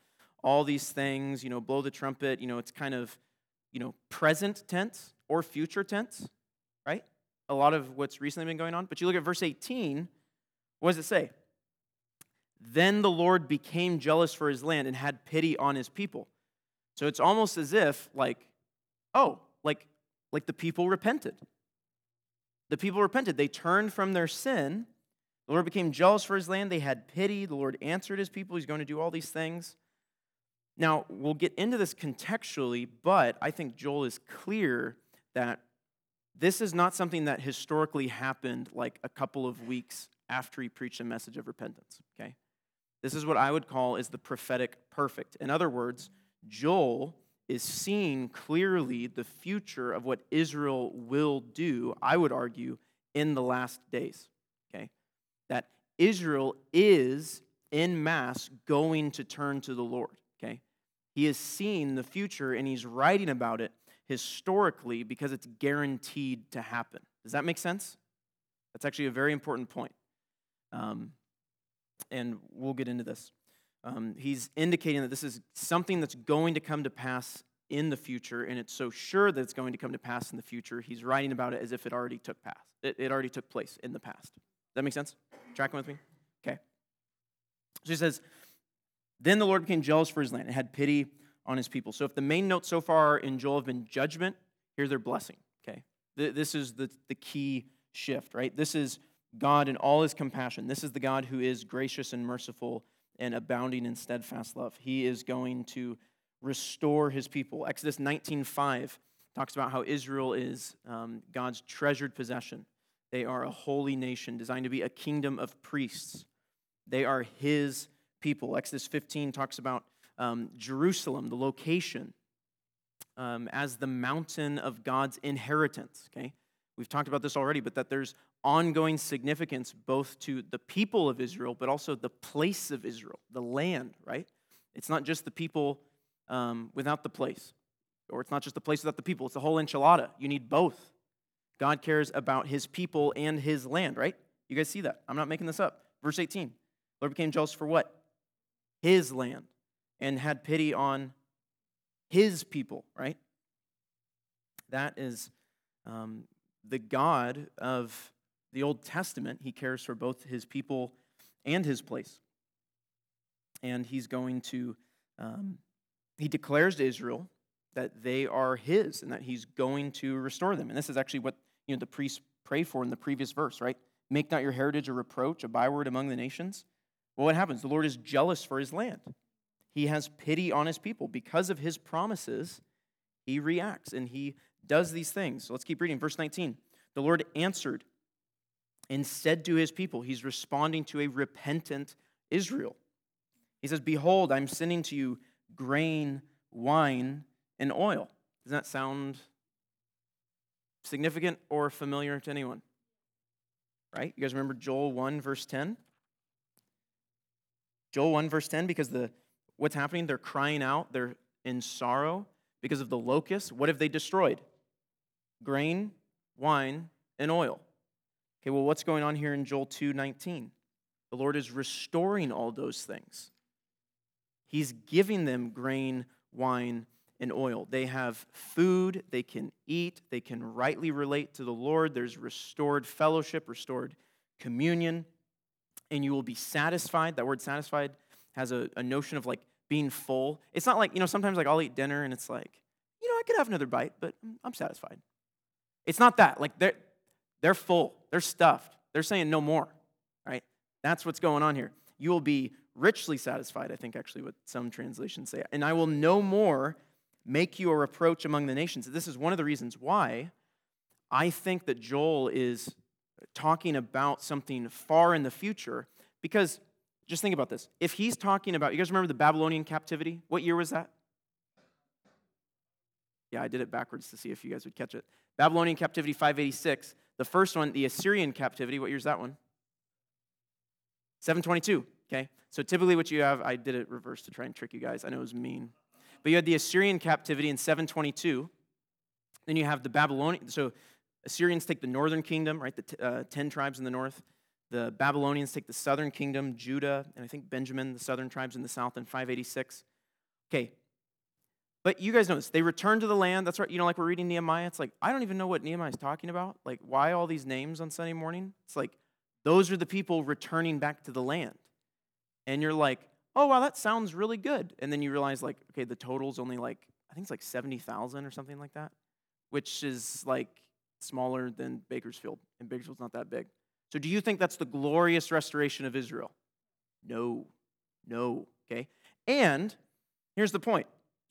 all these things, you know, blow the trumpet, you know, it's kind of, you know, present tense or future tense, right? A lot of what's recently been going on. But you look at verse 18, what does it say? Then the Lord became jealous for his land and had pity on his people. So it's almost as if, like the people repented. The people repented. They turned from their sin. The Lord became jealous for his land. They had pity. The Lord answered his people. He's going to do all these things. Now, we'll get into this contextually, but I think Joel is clear that this is not something that historically happened like a couple of weeks after he preached a message of repentance, okay? This is what I would call is the prophetic perfect. In other words, Joel is seeing clearly the future of what Israel will do, I would argue, in the last days, okay? That Israel is, en masse, going to turn to the Lord, okay? He is seeing the future, and he's writing about it historically, because it's guaranteed to happen. Does that make sense? That's actually a very important point. And we'll get into this. He's indicating that this is something that's going to come to pass in the future, and it's so sure that it's going to come to pass in the future, he's writing about it as if it already took place in the past. Does that make sense? Tracking with me? Okay. So he says, then the Lord became jealous for his land and had pity on his people. So if the main notes so far in Joel have been judgment, here's their blessing, okay? This is the key shift, right? This is God in all his compassion. This is the God who is gracious and merciful and abounding in steadfast love. He is going to restore his people. Exodus 19:5 talks about how Israel is God's treasured possession. They are a holy nation designed to be a kingdom of priests. They are his people. Exodus 15 talks about Jerusalem, the location, as the mountain of God's inheritance, okay? We've talked about this already, but that there's ongoing significance both to the people of Israel, but also the place of Israel, the land, right? It's not just the people without the place, or it's not just the place without the people. It's the whole enchilada. You need both. God cares about his people and his land, right? You guys see that. I'm not making this up. Verse 18, Lord became jealous for what? His land, and had pity on his people, right? That is the God of the Old Testament. He cares for both his people and his place. And he's going to, he declares to Israel that they are his and that he's going to restore them. And this is actually what the priests pray for in the previous verse, right? Make not your heritage a reproach, a byword among the nations. Well, what happens? The Lord is jealous for his land. He has pity on his people. Because of his promises, he reacts and he does these things. So let's keep reading. Verse 19, the Lord answered and said to his people, he's responding to a repentant Israel. He says, behold, I'm sending to you grain, wine, and oil. Does that sound significant or familiar to anyone? Right? You guys remember Joel 1, verse 10? Joel 1, verse 10, because what's happening? They're crying out. They're in sorrow because of the locusts. What have they destroyed? Grain, wine, and oil. Okay, well, what's going on here in Joel 2:19? The Lord is restoring all those things. He's giving them grain, wine, and oil. They have food. They can eat. They can rightly relate to the Lord. There's restored fellowship, restored communion, and you will be satisfied. That word satisfied has a notion of like being full. It's not like, sometimes like I'll eat dinner and it's like, I could have another bite, but I'm satisfied. It's not that. Like they're full. They're stuffed. They're saying no more, right? That's what's going on here. You will be richly satisfied, I think actually what some translations say. And I will no more make you a reproach among the nations. This is one of the reasons why I think that Joel is talking about something far in the future, because just think about this. If he's talking about, you guys remember the Babylonian captivity? What year was that? Yeah, I did it backwards to see if you guys would catch it. Babylonian captivity 586. The first one, the Assyrian captivity, what year is that one? 722, okay? So typically what you have, I did it reverse to try and trick you guys. I know it was mean. But you had the Assyrian captivity in 722. Then you have the Babylonian, so Assyrians take the northern kingdom, right? The 10 tribes in the north. The Babylonians take the southern kingdom, Judah, and I think Benjamin, the southern tribes in the south in 586. Okay, but you guys know this. They return to the land. That's right. Like we're reading Nehemiah. It's like, I don't even know what Nehemiah's talking about. Like, why all these names on Sunday morning? It's like, those are the people returning back to the land. And you're like, oh, wow, that sounds really good. And then you realize, like, okay, the total's only like, I think it's like 70,000 or something like that, which is like smaller than Bakersfield. And Bakersfield's not that big. So do you think that's the glorious restoration of Israel? No, okay? And here's the point.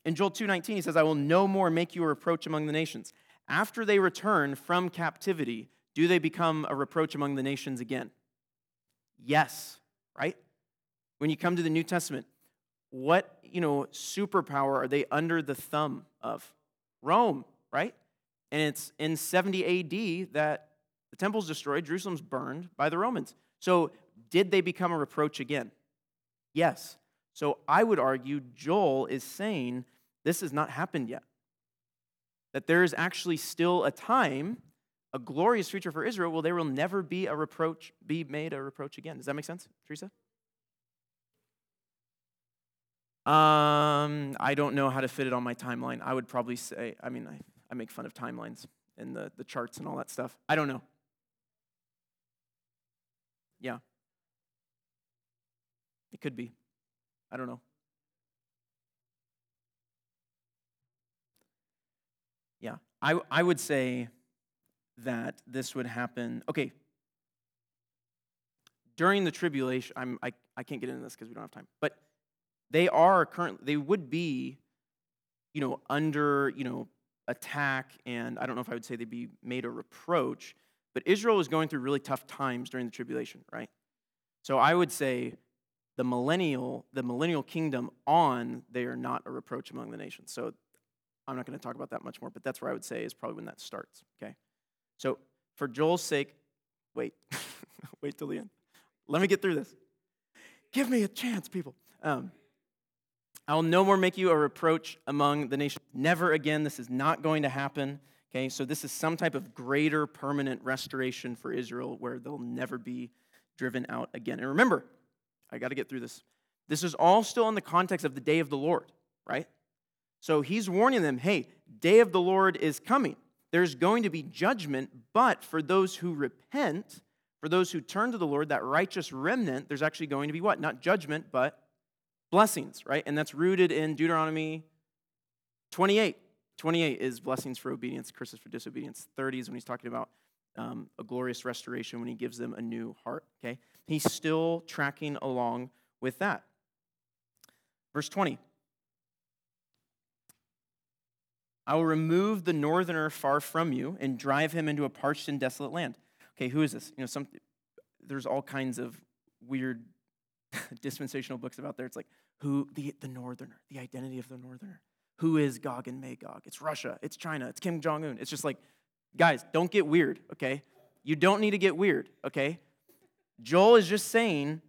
In Joel 2:19, he says, I will no more make you a reproach among the nations. After they return from captivity, do they become a reproach among the nations again? Yes, right? When you come to the New Testament, what, superpower are they under the thumb of? Rome, right? And it's in 70 AD that the temple's destroyed, Jerusalem's burned by the Romans. So did they become a reproach again? Yes. So I would argue Joel is saying this has not happened yet. That there is actually still a time, a glorious future for Israel, where they will never be a reproach, be made a reproach again. Does that make sense, Teresa? I don't know how to fit it on my timeline. I would probably say, I make fun of timelines and the charts and all that stuff. I don't know. Yeah. It could be. I don't know. Yeah. I would say that this would happen. Okay. During the tribulation, I can't get into this because we don't have time. But they are currently, they would be, under, attack, and I don't know if I would say they'd be made a reproach, but Israel was going through really tough times during the tribulation, right? So I would say the millennial kingdom on, they are not a reproach among the nations. So I'm not going to talk about that much more, but that's where I would say is probably when that starts, okay? So for Joel's sake, wait till the end. Let me get through this. Give me a chance, people. I will no more make you a reproach among the nations. Never again. This is not going to happen. Okay, so this is some type of greater permanent restoration for Israel where they'll never be driven out again. And remember, I got to get through this. This is all still in the context of the day of the Lord, right? So he's warning them, hey, day of the Lord is coming. There's going to be judgment, but for those who repent, for those who turn to the Lord, that righteous remnant, there's actually going to be what? Not judgment, but blessings, right? And that's rooted in Deuteronomy 28. 28 is blessings for obedience, curses for disobedience. 30 is when he's talking about a glorious restoration when he gives them a new heart, okay? He's still tracking along with that. Verse 20. I will remove the northerner far from you and drive him into a parched and desolate land. Okay, who is this? There's all kinds of weird dispensational books about there. It's like, who, the northerner, the identity of the northerner. Who is Gog and Magog? It's Russia, it's China, it's Kim Jong-un. It's just like, guys, don't get weird, okay? You don't need to get weird, okay? Joel is just saying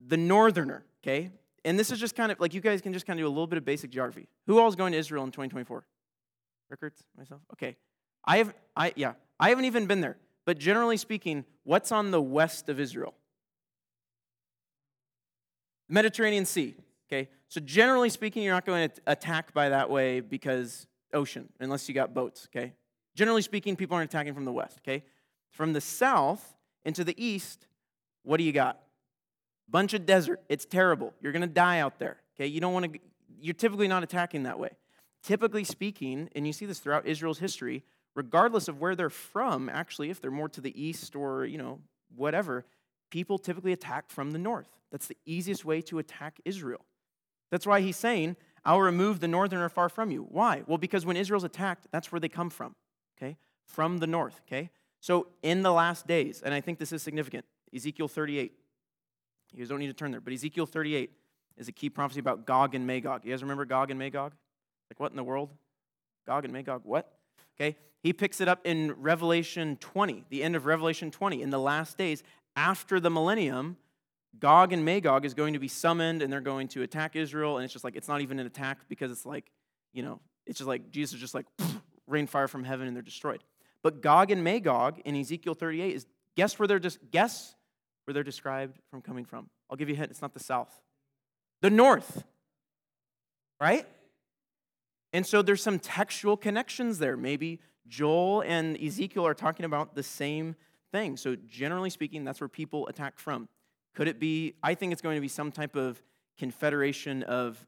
the northerner, okay? And this is just kind of, like, you guys can just kind of do a little bit of basic geography. Who all is going to Israel in 2024? Rickards, myself? Okay. I haven't even been there. But generally speaking, what's on the west of Israel? Mediterranean Sea, okay? So generally speaking, you're not going to attack by that way because ocean, unless you got boats, okay? Generally speaking, people aren't attacking from the west, okay? From the south into the east, what do you got? Bunch of desert. It's terrible. You're going to die out there, okay? You're typically not attacking that way. Typically speaking, and you see this throughout Israel's history, regardless of where they're from, actually, if they're more to the east or, whatever, people typically attack from the north. That's the easiest way to attack Israel. That's why he's saying, I'll remove the northerner far from you. Why? Well, because when Israel's attacked, that's where they come from, okay? From the north, okay? So in the last days, and I think this is significant, Ezekiel 38. You guys don't need to turn there, but Ezekiel 38 is a key prophecy about Gog and Magog. You guys remember Gog and Magog? Like, what in the world? Gog and Magog, what? Okay, he picks it up in Revelation 20, the end of Revelation 20. In the last days, after the millennium, Gog and Magog is going to be summoned, and they're going to attack Israel, and it's just like, it's not even an attack because it's like, it's just like, Jesus is just like, rain fire from heaven, and they're destroyed. But Gog and Magog in Ezekiel 38 is, guess where they're described from coming from. I'll give you a hint, it's not the south. The north, right? And so there's some textual connections there. Maybe Joel and Ezekiel are talking about the same thing. So generally speaking, that's where people attack from. Could it be, I think it's going to be some type of confederation of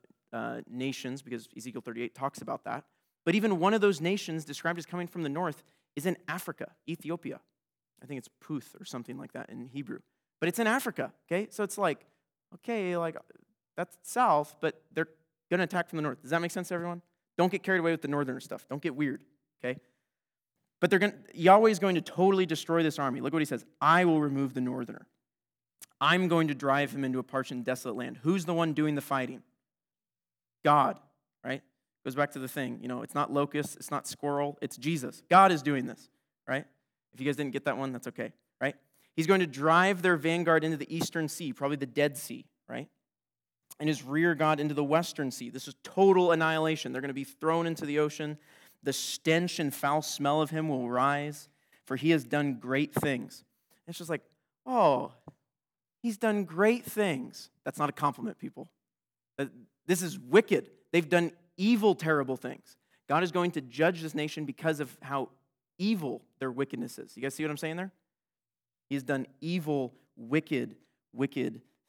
nations, because Ezekiel 38 talks about that. But even one of those nations described as coming from the north is in Africa, Ethiopia. I think it's Puth or something like that in Hebrew. But it's in Africa, okay? So it's like, okay, like that's south, but they're going to attack from the north. Does that make sense to everyone? Don't get carried away with the northerner stuff. Don't get weird, okay? But Yahweh is going to totally destroy this army. Look what he says. I will remove the northerner. I'm going to drive him into a parched and desolate land. Who's the one doing the fighting? God, right? Goes back to the thing. It's not locusts. It's not squirrel. It's Jesus. God is doing this, right? If you guys didn't get that one, that's okay, right? He's going to drive their vanguard into the eastern sea, probably the Dead Sea, right? And his rear guard into the western sea. This is total annihilation. They're going to be thrown into the ocean. The stench and foul smell of him will rise, for he has done great things. And it's just like, oh, he's done great things. That's not a compliment, people. This is wicked. They've done evil, terrible things. God is going to judge this nation because of how evil their wickedness is. You guys see what I'm saying there? He's done evil, wicked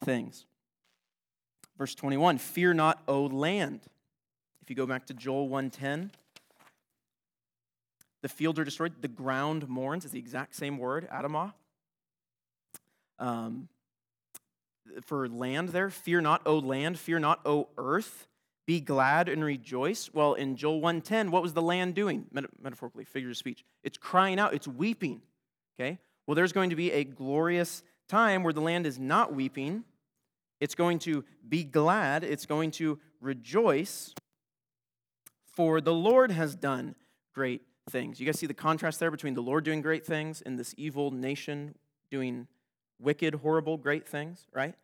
things. Verse 21, fear not, O land. If you go back to Joel 1:10, the fields are destroyed, the ground mourns. It's the exact same word, Adamah. For land there, fear not, O land, fear not, O earth. Be glad and rejoice. Well, in Joel 1:10, what was the land doing? Metaphorically, figure of speech. It's crying out. It's weeping, okay? Well, there's going to be a glorious time where the land is not weeping. It's going to be glad. It's going to rejoice, for the Lord has done great things. You guys see the contrast there between the Lord doing great things and this evil nation doing wicked, horrible, great things, right?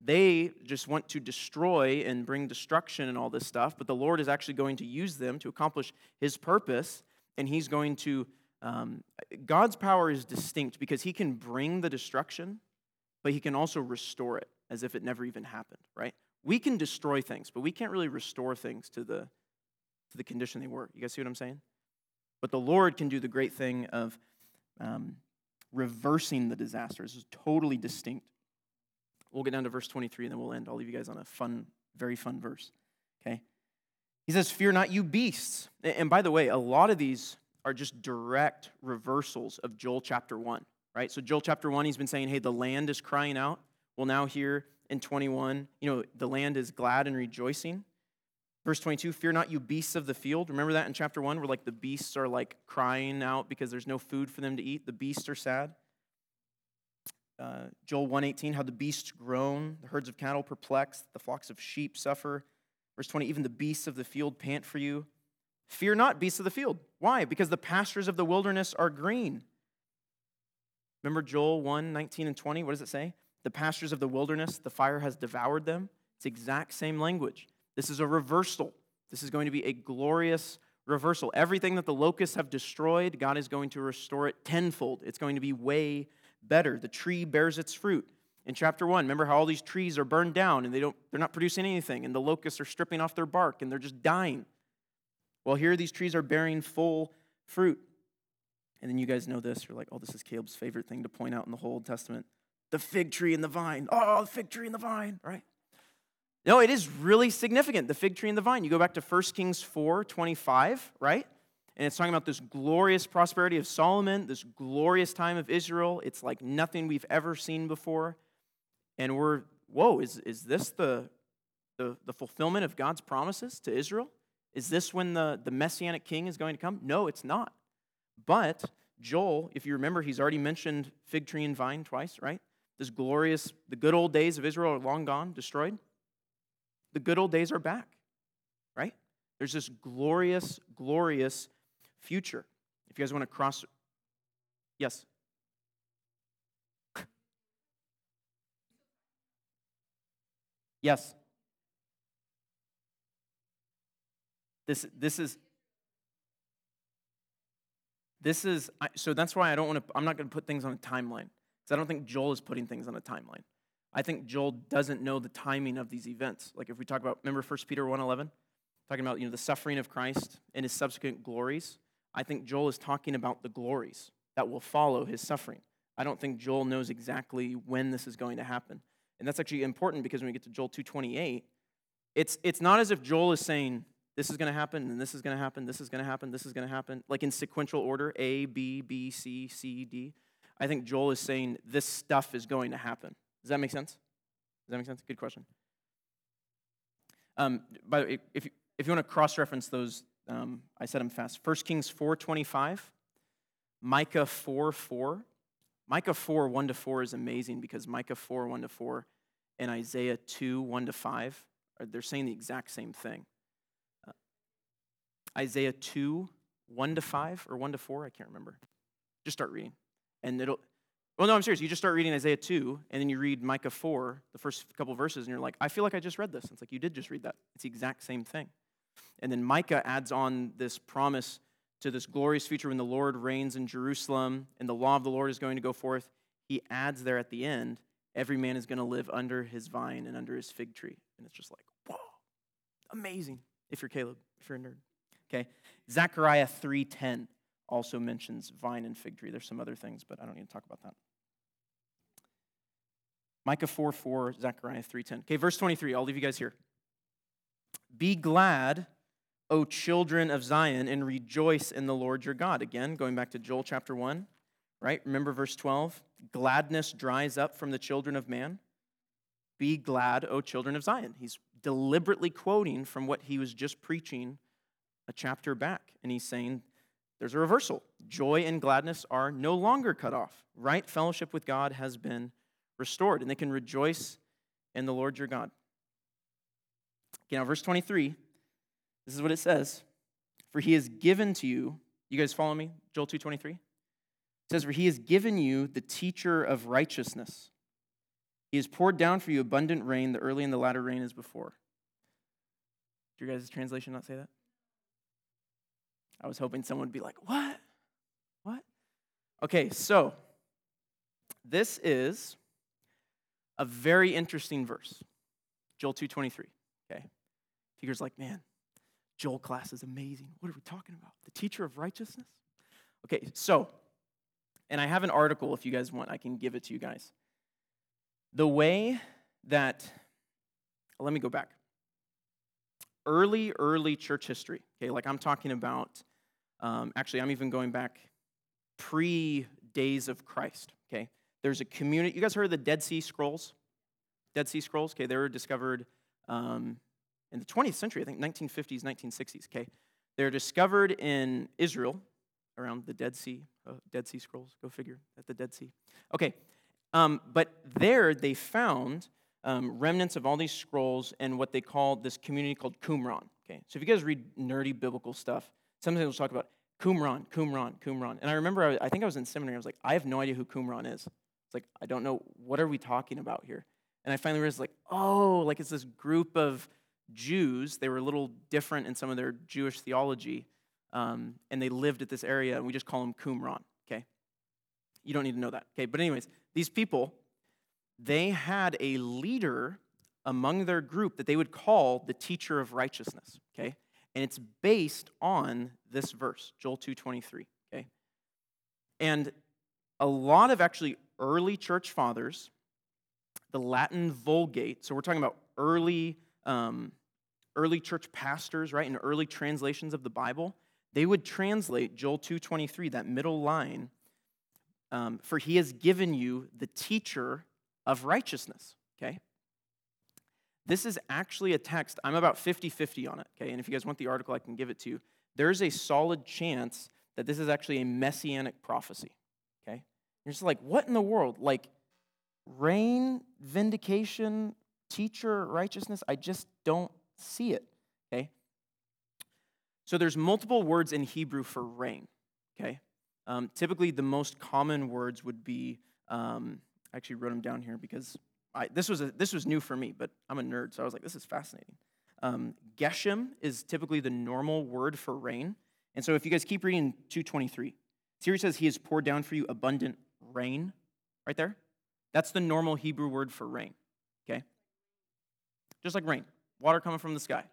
They just want to destroy and bring destruction and all this stuff, but the Lord is actually going to use them to accomplish his purpose, and he's going to, God's power is distinct because he can bring the destruction, but he can also restore it as if it never even happened, right? We can destroy things, but we can't really restore things to the condition they were. You guys see what I'm saying? But the Lord can do the great thing of reversing the disaster. This is totally distinct. We'll get down to verse 23, and then we'll end. I'll leave you guys on a fun, very fun verse, okay? He says, fear not, you beasts. And by the way, a lot of these are just direct reversals of Joel chapter 1, right? So Joel chapter 1, he's been saying, hey, the land is crying out. Well, now here in 21, the land is glad and rejoicing. Verse 22, fear not, you beasts of the field. Remember that in chapter 1 where the beasts are crying out because there's no food for them to eat. The beasts are sad. Joel 1:18, how the beasts groan, the herds of cattle perplexed, the flocks of sheep suffer. Verse 20, even the beasts of the field pant for you. Fear not, beasts of the field. Why? Because the pastures of the wilderness are green. Remember Joel 1:19 and 20? What does it say? The pastures of the wilderness, the fire has devoured them. It's the exact same language. This is a reversal. This is going to be a glorious reversal. Everything that the locusts have destroyed, God is going to restore it tenfold. It's going to be way better. The tree bears its fruit. In chapter 1, remember how all these trees are burned down and they're not producing anything, and the locusts are stripping off their bark and they're just dying. Well, here these trees are bearing full fruit. And then you guys know this. You're like, oh, this is Caleb's favorite thing to point out in the whole Old Testament. The fig tree and the vine. Oh, the fig tree and the vine, right? No, it is really significant, the fig tree and the vine. You go back to 1 Kings 4, 25, right? And it's talking about this glorious prosperity of Solomon, this glorious time of Israel. It's like nothing we've ever seen before. And we're, whoa, is this the fulfillment of God's promises to Israel? Is this when the Messianic king is going to come? No, it's not. But Joel, if you remember, he's already mentioned fig tree and vine twice, right? This glorious, the good old days of Israel are long gone, destroyed. The good old days are back, right? There's this glorious, glorious future. If you guys want to cross... Yes? Yes? This is... So that's why I don't want to... I'm not going to put things on a timeline. Because I don't think Joel is putting things on a timeline. I think Joel doesn't know the timing of these events. Like if we talk about, remember 1 Peter 1:11? Talking about, the suffering of Christ and his subsequent glories. I think Joel is talking about the glories that will follow his suffering. I don't think Joel knows exactly when this is going to happen. And that's actually important because when we get to Joel 2:28, it's not as if Joel is saying, this is going to happen, and this is going to happen, this is going to happen, this is going to happen, like in sequential order, A, B, C, C, D. I think Joel is saying, this stuff is going to happen. Does that make sense? Good question. By the way, if you want to cross-reference those, I said them fast. 1 Kings 4:25, Micah 4:4. Micah 4:1-4 is amazing because Micah 4:1-4 and Isaiah 2:1-5, they're saying the exact same thing. Isaiah 2:1-5 or 1-4, I can't remember. Just start reading, and it'll... Well, no, I'm serious. You just start reading Isaiah 2, and then you read Micah 4, the first couple of verses, and you're like, I feel like I just read this. It's like, you did just read that. It's the exact same thing. And then Micah adds on this promise to this glorious future when the Lord reigns in Jerusalem, and the law of the Lord is going to go forth. He adds there at the end, every man is going to live under his vine and under his fig tree. And it's just like, whoa. Amazing, if you're Caleb, if you're a nerd. Okay, Zechariah 3:10 also mentions vine and fig tree. There's some other things, but I don't need to talk about that. Micah 4:4, Zechariah 3:10. Okay, verse 23, I'll leave you guys here. Be glad, O children of Zion, and rejoice in the Lord your God. Again, going back to Joel chapter 1, right? Remember verse 12? Gladness dries up from the children of man. Be glad, O children of Zion. He's deliberately quoting from what he was just preaching a chapter back. And he's saying, there's a reversal. Joy and gladness are no longer cut off. Right fellowship with God has been restored, and they can rejoice in the Lord your God. Okay, now verse 23, this is what it says. For he has given to you, you guys follow me? Joel 2:23. It says, for he has given you the teacher of righteousness. He has poured down for you abundant rain, the early and the latter rain as before. Did your guys' translation not say that? I was hoping someone would be like, what? What? Okay, so this is a very interesting verse, Joel 2:23, okay? Peter's like, man, Joel class is amazing. What are we talking about? The teacher of righteousness? Okay, so, and I have an article if you guys want. I can give it to you guys. The way that, let me go back. Early church history, okay? Like I'm talking about, actually, I'm even going back pre-days of Christ, okay? There's a community. You guys heard of the Dead Sea Scrolls? Dead Sea Scrolls, okay? They were discovered in the 20th century, I think, 1950s, 1960s, okay? They were discovered in Israel around the Dead Sea. Dead Sea Scrolls, go figure, at the Dead Sea. Okay, but there they found remnants of all these scrolls and what they called this community called Qumran, okay? So if you guys read nerdy biblical stuff, sometimes we'll talk about Qumran. And I remember, I think I was in seminary, I was like, I have no idea who Qumran is. It's like, I don't know, what are we talking about here? And I finally realized, like, oh, like it's this group of Jews. They were a little different in some of their Jewish theology, and they lived at this area, and we just call them Qumran, okay? You don't need to know that, okay? But anyways, these people, they had a leader among their group that they would call the teacher of righteousness, okay? And it's based on this verse, Joel 2:23, okay? And a lot of actually early church fathers, the Latin Vulgate, so we're talking about early church pastors, right, and early translations of the Bible, they would translate Joel 2:23, that middle line, for he has given you the teacher of righteousness, okay? This is actually a text. I'm about 50-50 on it, okay? And if you guys want the article, I can give it to you. There's a solid chance that this is actually a messianic prophecy, okay? You're just like, what in the world? Like, rain, vindication, teacher, righteousness? I just don't see it, okay? So there's multiple words in Hebrew for rain, okay? Typically, the most common words would be, I actually wrote them down here because this was new for me, but I'm a nerd, so I was like, this is fascinating. Geshem is typically the normal word for rain. And so if you guys keep reading 2:23, Siri says, he has poured down for you abundant rain, right there. That's the normal Hebrew word for rain, okay? Just like rain, water coming from the sky.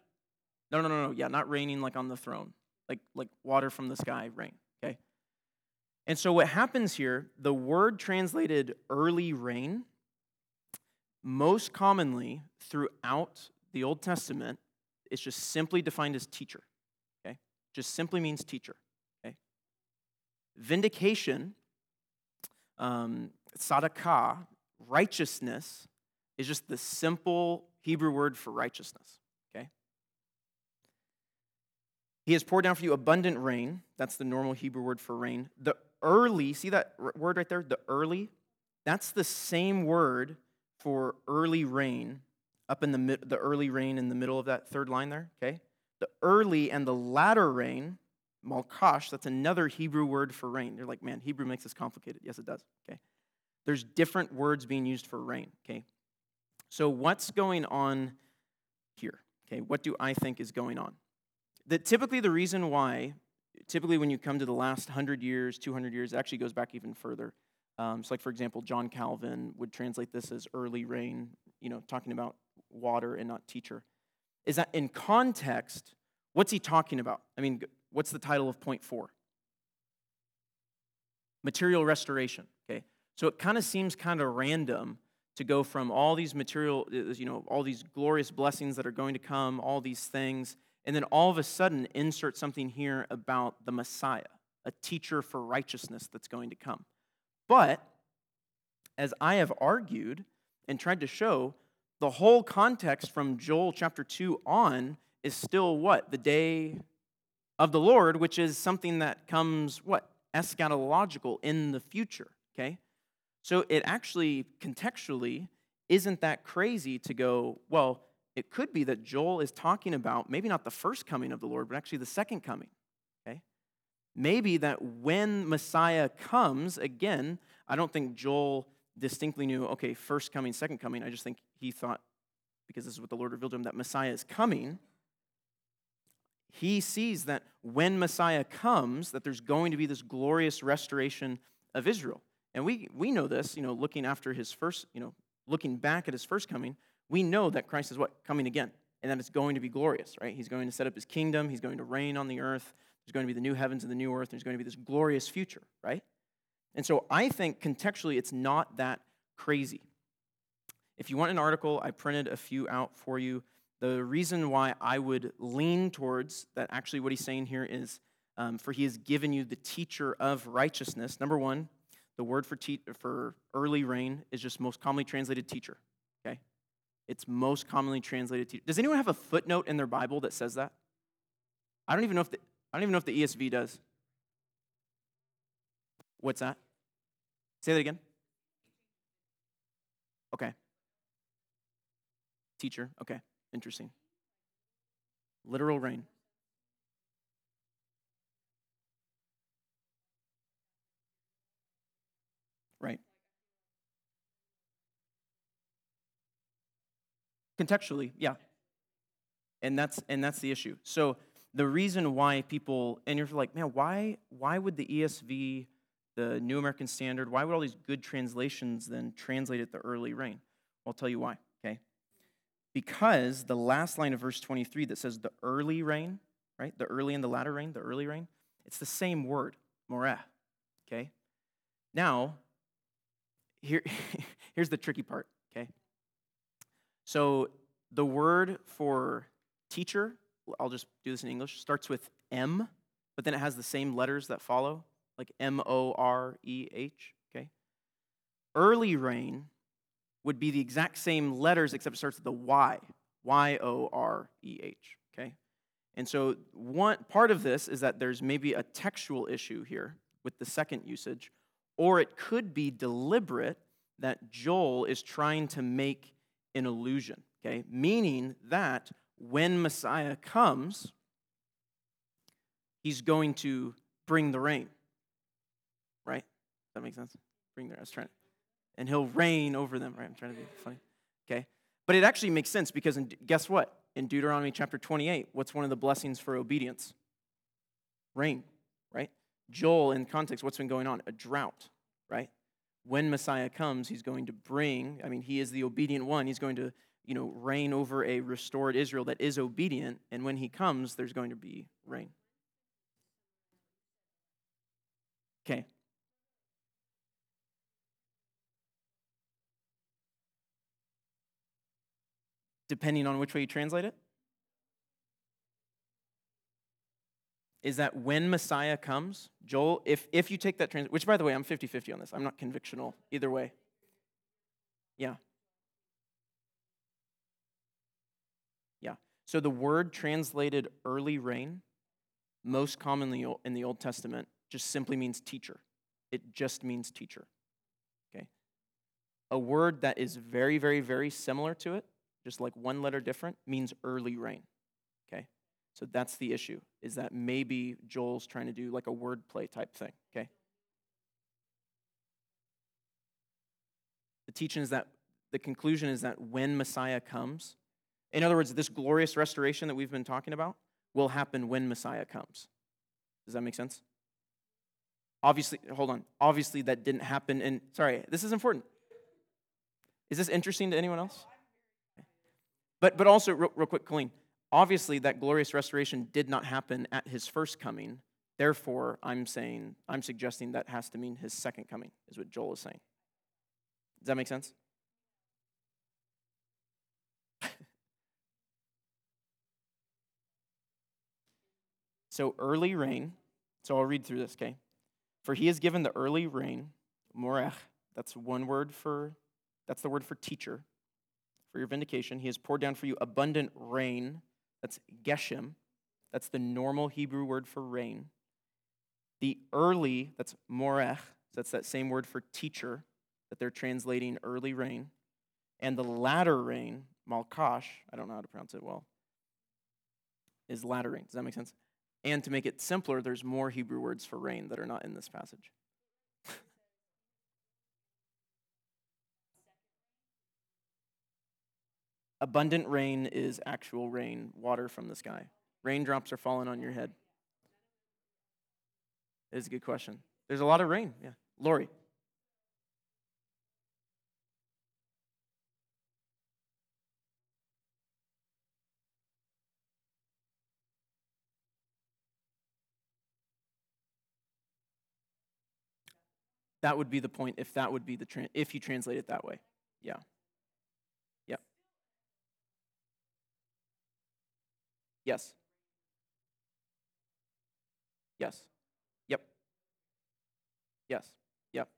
No, yeah, not raining like on the throne, like water from the sky, rain, okay? And so what happens here, the word translated early rain, most commonly throughout the Old Testament, it's just simply defined as teacher, okay? Just simply means teacher, okay? Vindication, tzedakah, righteousness, is just the simple Hebrew word for righteousness, okay? He has poured down for you abundant rain. That's the normal Hebrew word for rain. The early, see that word right there? The early, that's the same word for early rain, up in the early rain in the middle of that third line there, okay? The early and the latter rain, Malkash, that's another Hebrew word for rain. You're like, man, Hebrew makes this complicated. Yes, it does, okay? There's different words being used for rain, okay? So what's going on here, okay? What do I think is going on? That typically the reason why, typically when you come to the last 100 years, 200 years, it actually goes back even further. So like, for example, John Calvin would translate this as early rain, you know, talking about water and not teacher. is that in context, what's he talking about? I mean, what's the title of point 4? Material restoration, okay? So it kind of seems kind of random to go from all these material, you know, all these glorious blessings that are going to come, all these things, and then all of a sudden insert something here about the Messiah, a teacher for righteousness that's going to come. But as I have argued and tried to show, the whole context from Joel chapter 2 on is still what? The day of the Lord, which is something that comes, what? Eschatological, in the future, okay? So it actually, contextually, isn't that crazy to go, well, it could be that Joel is talking about maybe not the first coming of the Lord, but actually the second coming, okay? Maybe that when Messiah comes, again, I don't think Joel distinctly knew, okay, first coming, second coming. I just think he thought, because this is what the Lord revealed to him, that Messiah is coming. He sees that when Messiah comes, that there's going to be this glorious restoration of Israel. And we know this, you know, looking after his first, you know, looking back at his first coming, we know that Christ is what? Coming again. And that it's going to be glorious, right? He's going to set up his kingdom. He's going to reign on the earth. There's going to be the new heavens and the new earth. There's going to be this glorious future, right? And so I think contextually it's not that crazy. If you want an article, I printed a few out for you. The reason why I would lean towards that actually what he's saying here is, for he has given you the teacher of righteousness. Number one, the word for early rain is just most commonly translated teacher, okay? It's most commonly translated teacher. Does anyone have a footnote in their Bible that says that? I don't even know if the ESV does. What's that? Say that again. Okay. Teacher, okay. Interesting. Literal rain. Right. Contextually, yeah. And that's the issue. So the reason why people, and you're like, man, why would the ESV, the New American Standard, why would all these good translations then translate it the early rain? I'll tell you why. Because the last line of verse 23 that says the early rain, right? The early and the latter rain, the early rain, it's the same word, Moreh, okay? Now, here's the tricky part, okay? So the word for teacher, I'll just do this in English, starts with M, but then it has the same letters that follow, like M-O-R-E-H, okay? Early rain would be the exact same letters, except it starts with the Y, Y-O-R-E-H, okay? And so one part of this is that there's maybe a textual issue here with the second usage, or it could be deliberate that Joel is trying to make an allusion, okay? Meaning that when Messiah comes, he's going to bring the rain, right? Does that make sense? And he'll reign over them, right? I'm trying to be funny, okay? But it actually makes sense because guess what? In Deuteronomy chapter 28, what's one of the blessings for obedience? Rain, right? Joel, in context, what's been going on? A drought, right? When Messiah comes, he's going to bring, I mean, he is the obedient one. He's going to, you know, reign over a restored Israel that is obedient. And when he comes, there's going to be rain. Okay. Depending on which way you translate it, is that when Messiah comes, Joel, if you take that translation, which, by the way, I'm 50-50 on this. I'm not convictional either way. Yeah. Yeah. So the word translated early rain, most commonly in the Old Testament, just simply means teacher. It just means teacher. Okay. A word that is very, very, very similar to it, just like one letter different, means early rain, okay? So that's the issue, is that maybe Joel's trying to do like a wordplay type thing, okay? The teaching is that, the conclusion is that when Messiah comes, in other words, this glorious restoration that we've been talking about will happen when Messiah comes. Does that make sense? Obviously that didn't happen in, sorry, this is important. Is this interesting to anyone else? But also, real quick, Colleen, Obviously, that glorious restoration did not happen at his first coming. Therefore, I'm suggesting that has to mean his second coming, is what Joel is saying. Does that make sense? So early rain, so I'll read through this, okay? For he has given the early rain, Moreh, that's the word for teacher, for your vindication. He has poured down for you abundant rain, that's Geshem, that's the normal Hebrew word for rain. The early, that's Moreh, that's that same word for teacher that they're translating early rain. And the latter rain, Malkash, I don't know how to pronounce it well, is latter rain. Does that make sense? And to make it simpler, there's more Hebrew words for rain that are not in this passage. Abundant rain is actual rain, water from the sky. Raindrops are falling on your head. It is a good question. There's a lot of rain, yeah. Lori. That would be the point if that would be if you translate it that way. Yeah. Yeah. Yes. Yes. Yep. Yes. Yep.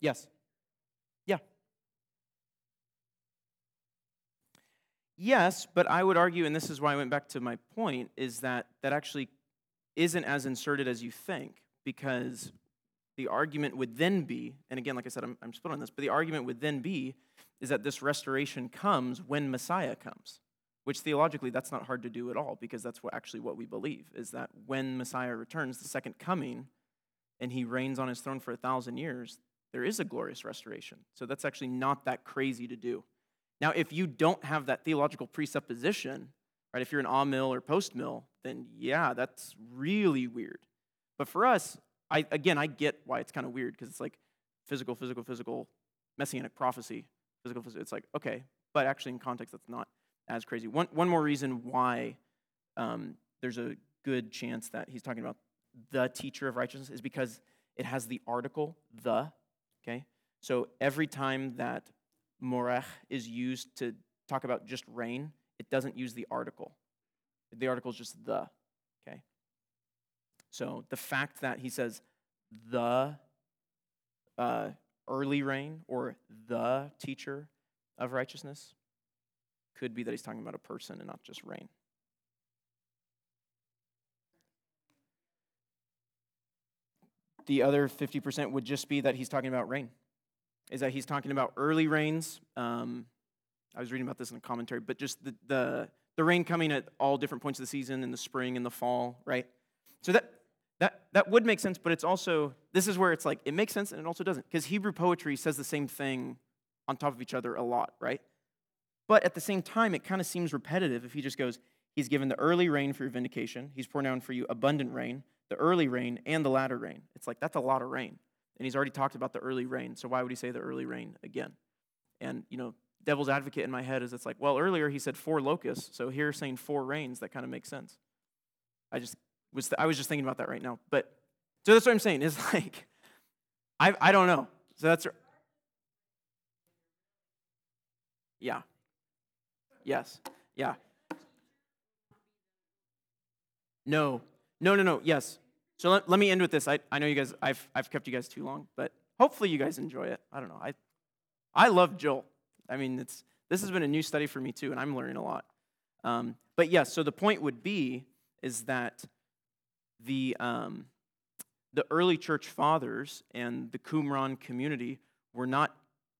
Yes. Yeah. Yes, but I would argue, and this is why I went back to my point, is that actually isn't as inserted as you think, because the argument would then be, and again, like I said, I'm split on this, but the argument would then be is that this restoration comes when Messiah comes, which theologically that's not hard to do at all, because that's what we believe, is that when Messiah returns, the second coming, and he reigns on his throne for 1,000 years, there is a glorious restoration. So that's actually not that crazy to do. Now, if you don't have that theological presupposition, right, if you're an a-mill or post-mill, then yeah, that's really weird. But for us, I get why it's kind of weird, because it's like physical, messianic prophecy, physical, it's like, okay, but actually in context, that's not as crazy. One more reason why there's a good chance that he's talking about the teacher of righteousness is because it has the article, the, okay? So every time that Moreh is used to talk about just rain, it doesn't use the article. The article is just the, okay? So the fact that he says the early rain or the teacher of righteousness could be that he's talking about a person and not just rain. The other 50% would just be that he's talking about rain, is that he's talking about early rains. I was reading about this in a commentary, but just the rain coming at all different points of the season, in the spring and the fall, right? So that would make sense, but it's also, this is where it's like, it makes sense and it also doesn't, because Hebrew poetry says the same thing on top of each other a lot, right? But at the same time, it kind of seems repetitive if he just goes, he's given the early rain for your vindication, he's pouring down for you abundant rain, the early rain and the latter rain. It's like, that's a lot of rain. And he's already talked about the early rain, so why would he say the early rain again? And, devil's advocate in my head is it's like, well, earlier he said 4 locusts, so here saying 4 rains, that kind of makes sense. I was just thinking about that right now. But so that's what I'm saying, is like, I don't know. So that's, yeah. Yes. Yeah. No. Yes. So let me end with this. I know you guys, I've kept you guys too long, but hopefully you guys enjoy it. I don't know. I love Joel. I mean, this has been a new study for me too, and I'm learning a lot. But yes, so the point would be is that the early church fathers and the Qumran community were not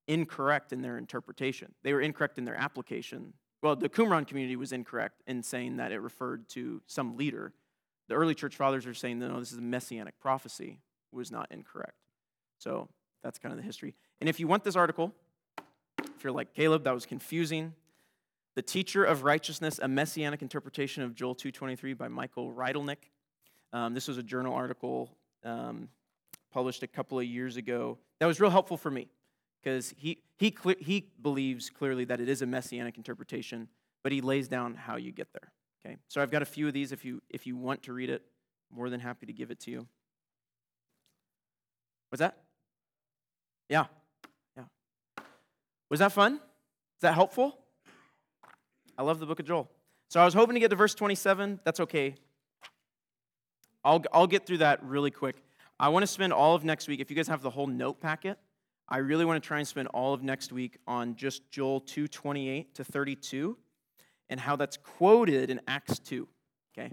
incorrect in their interpretation. They were incorrect in their application. Well, the Qumran community was incorrect in saying that it referred to some leader. The early church fathers are saying, no, this is a messianic prophecy, was not incorrect. So that's kind of the history. And if you want this article, if you're like, Caleb, that was confusing, The Teacher of Righteousness, A Messianic Interpretation of Joel 2:23 by Michael Reidelnick. This was a journal article published a couple of years ago that was real helpful for me, because he believes clearly that it is a messianic interpretation, but he lays down how you get there. Okay, so I've got a few of these. If you want to read it, I'm more than happy to give it to you. What's that? Yeah. Was that fun? Is that helpful? I love the book of Joel. So I was hoping to get to verse 27. That's okay. I'll get through that really quick. I want to spend all of next week, if you guys have the whole note packet, I really want to try and spend all of next week on just Joel 2:28 to 32 and how that's quoted in Acts 2, okay?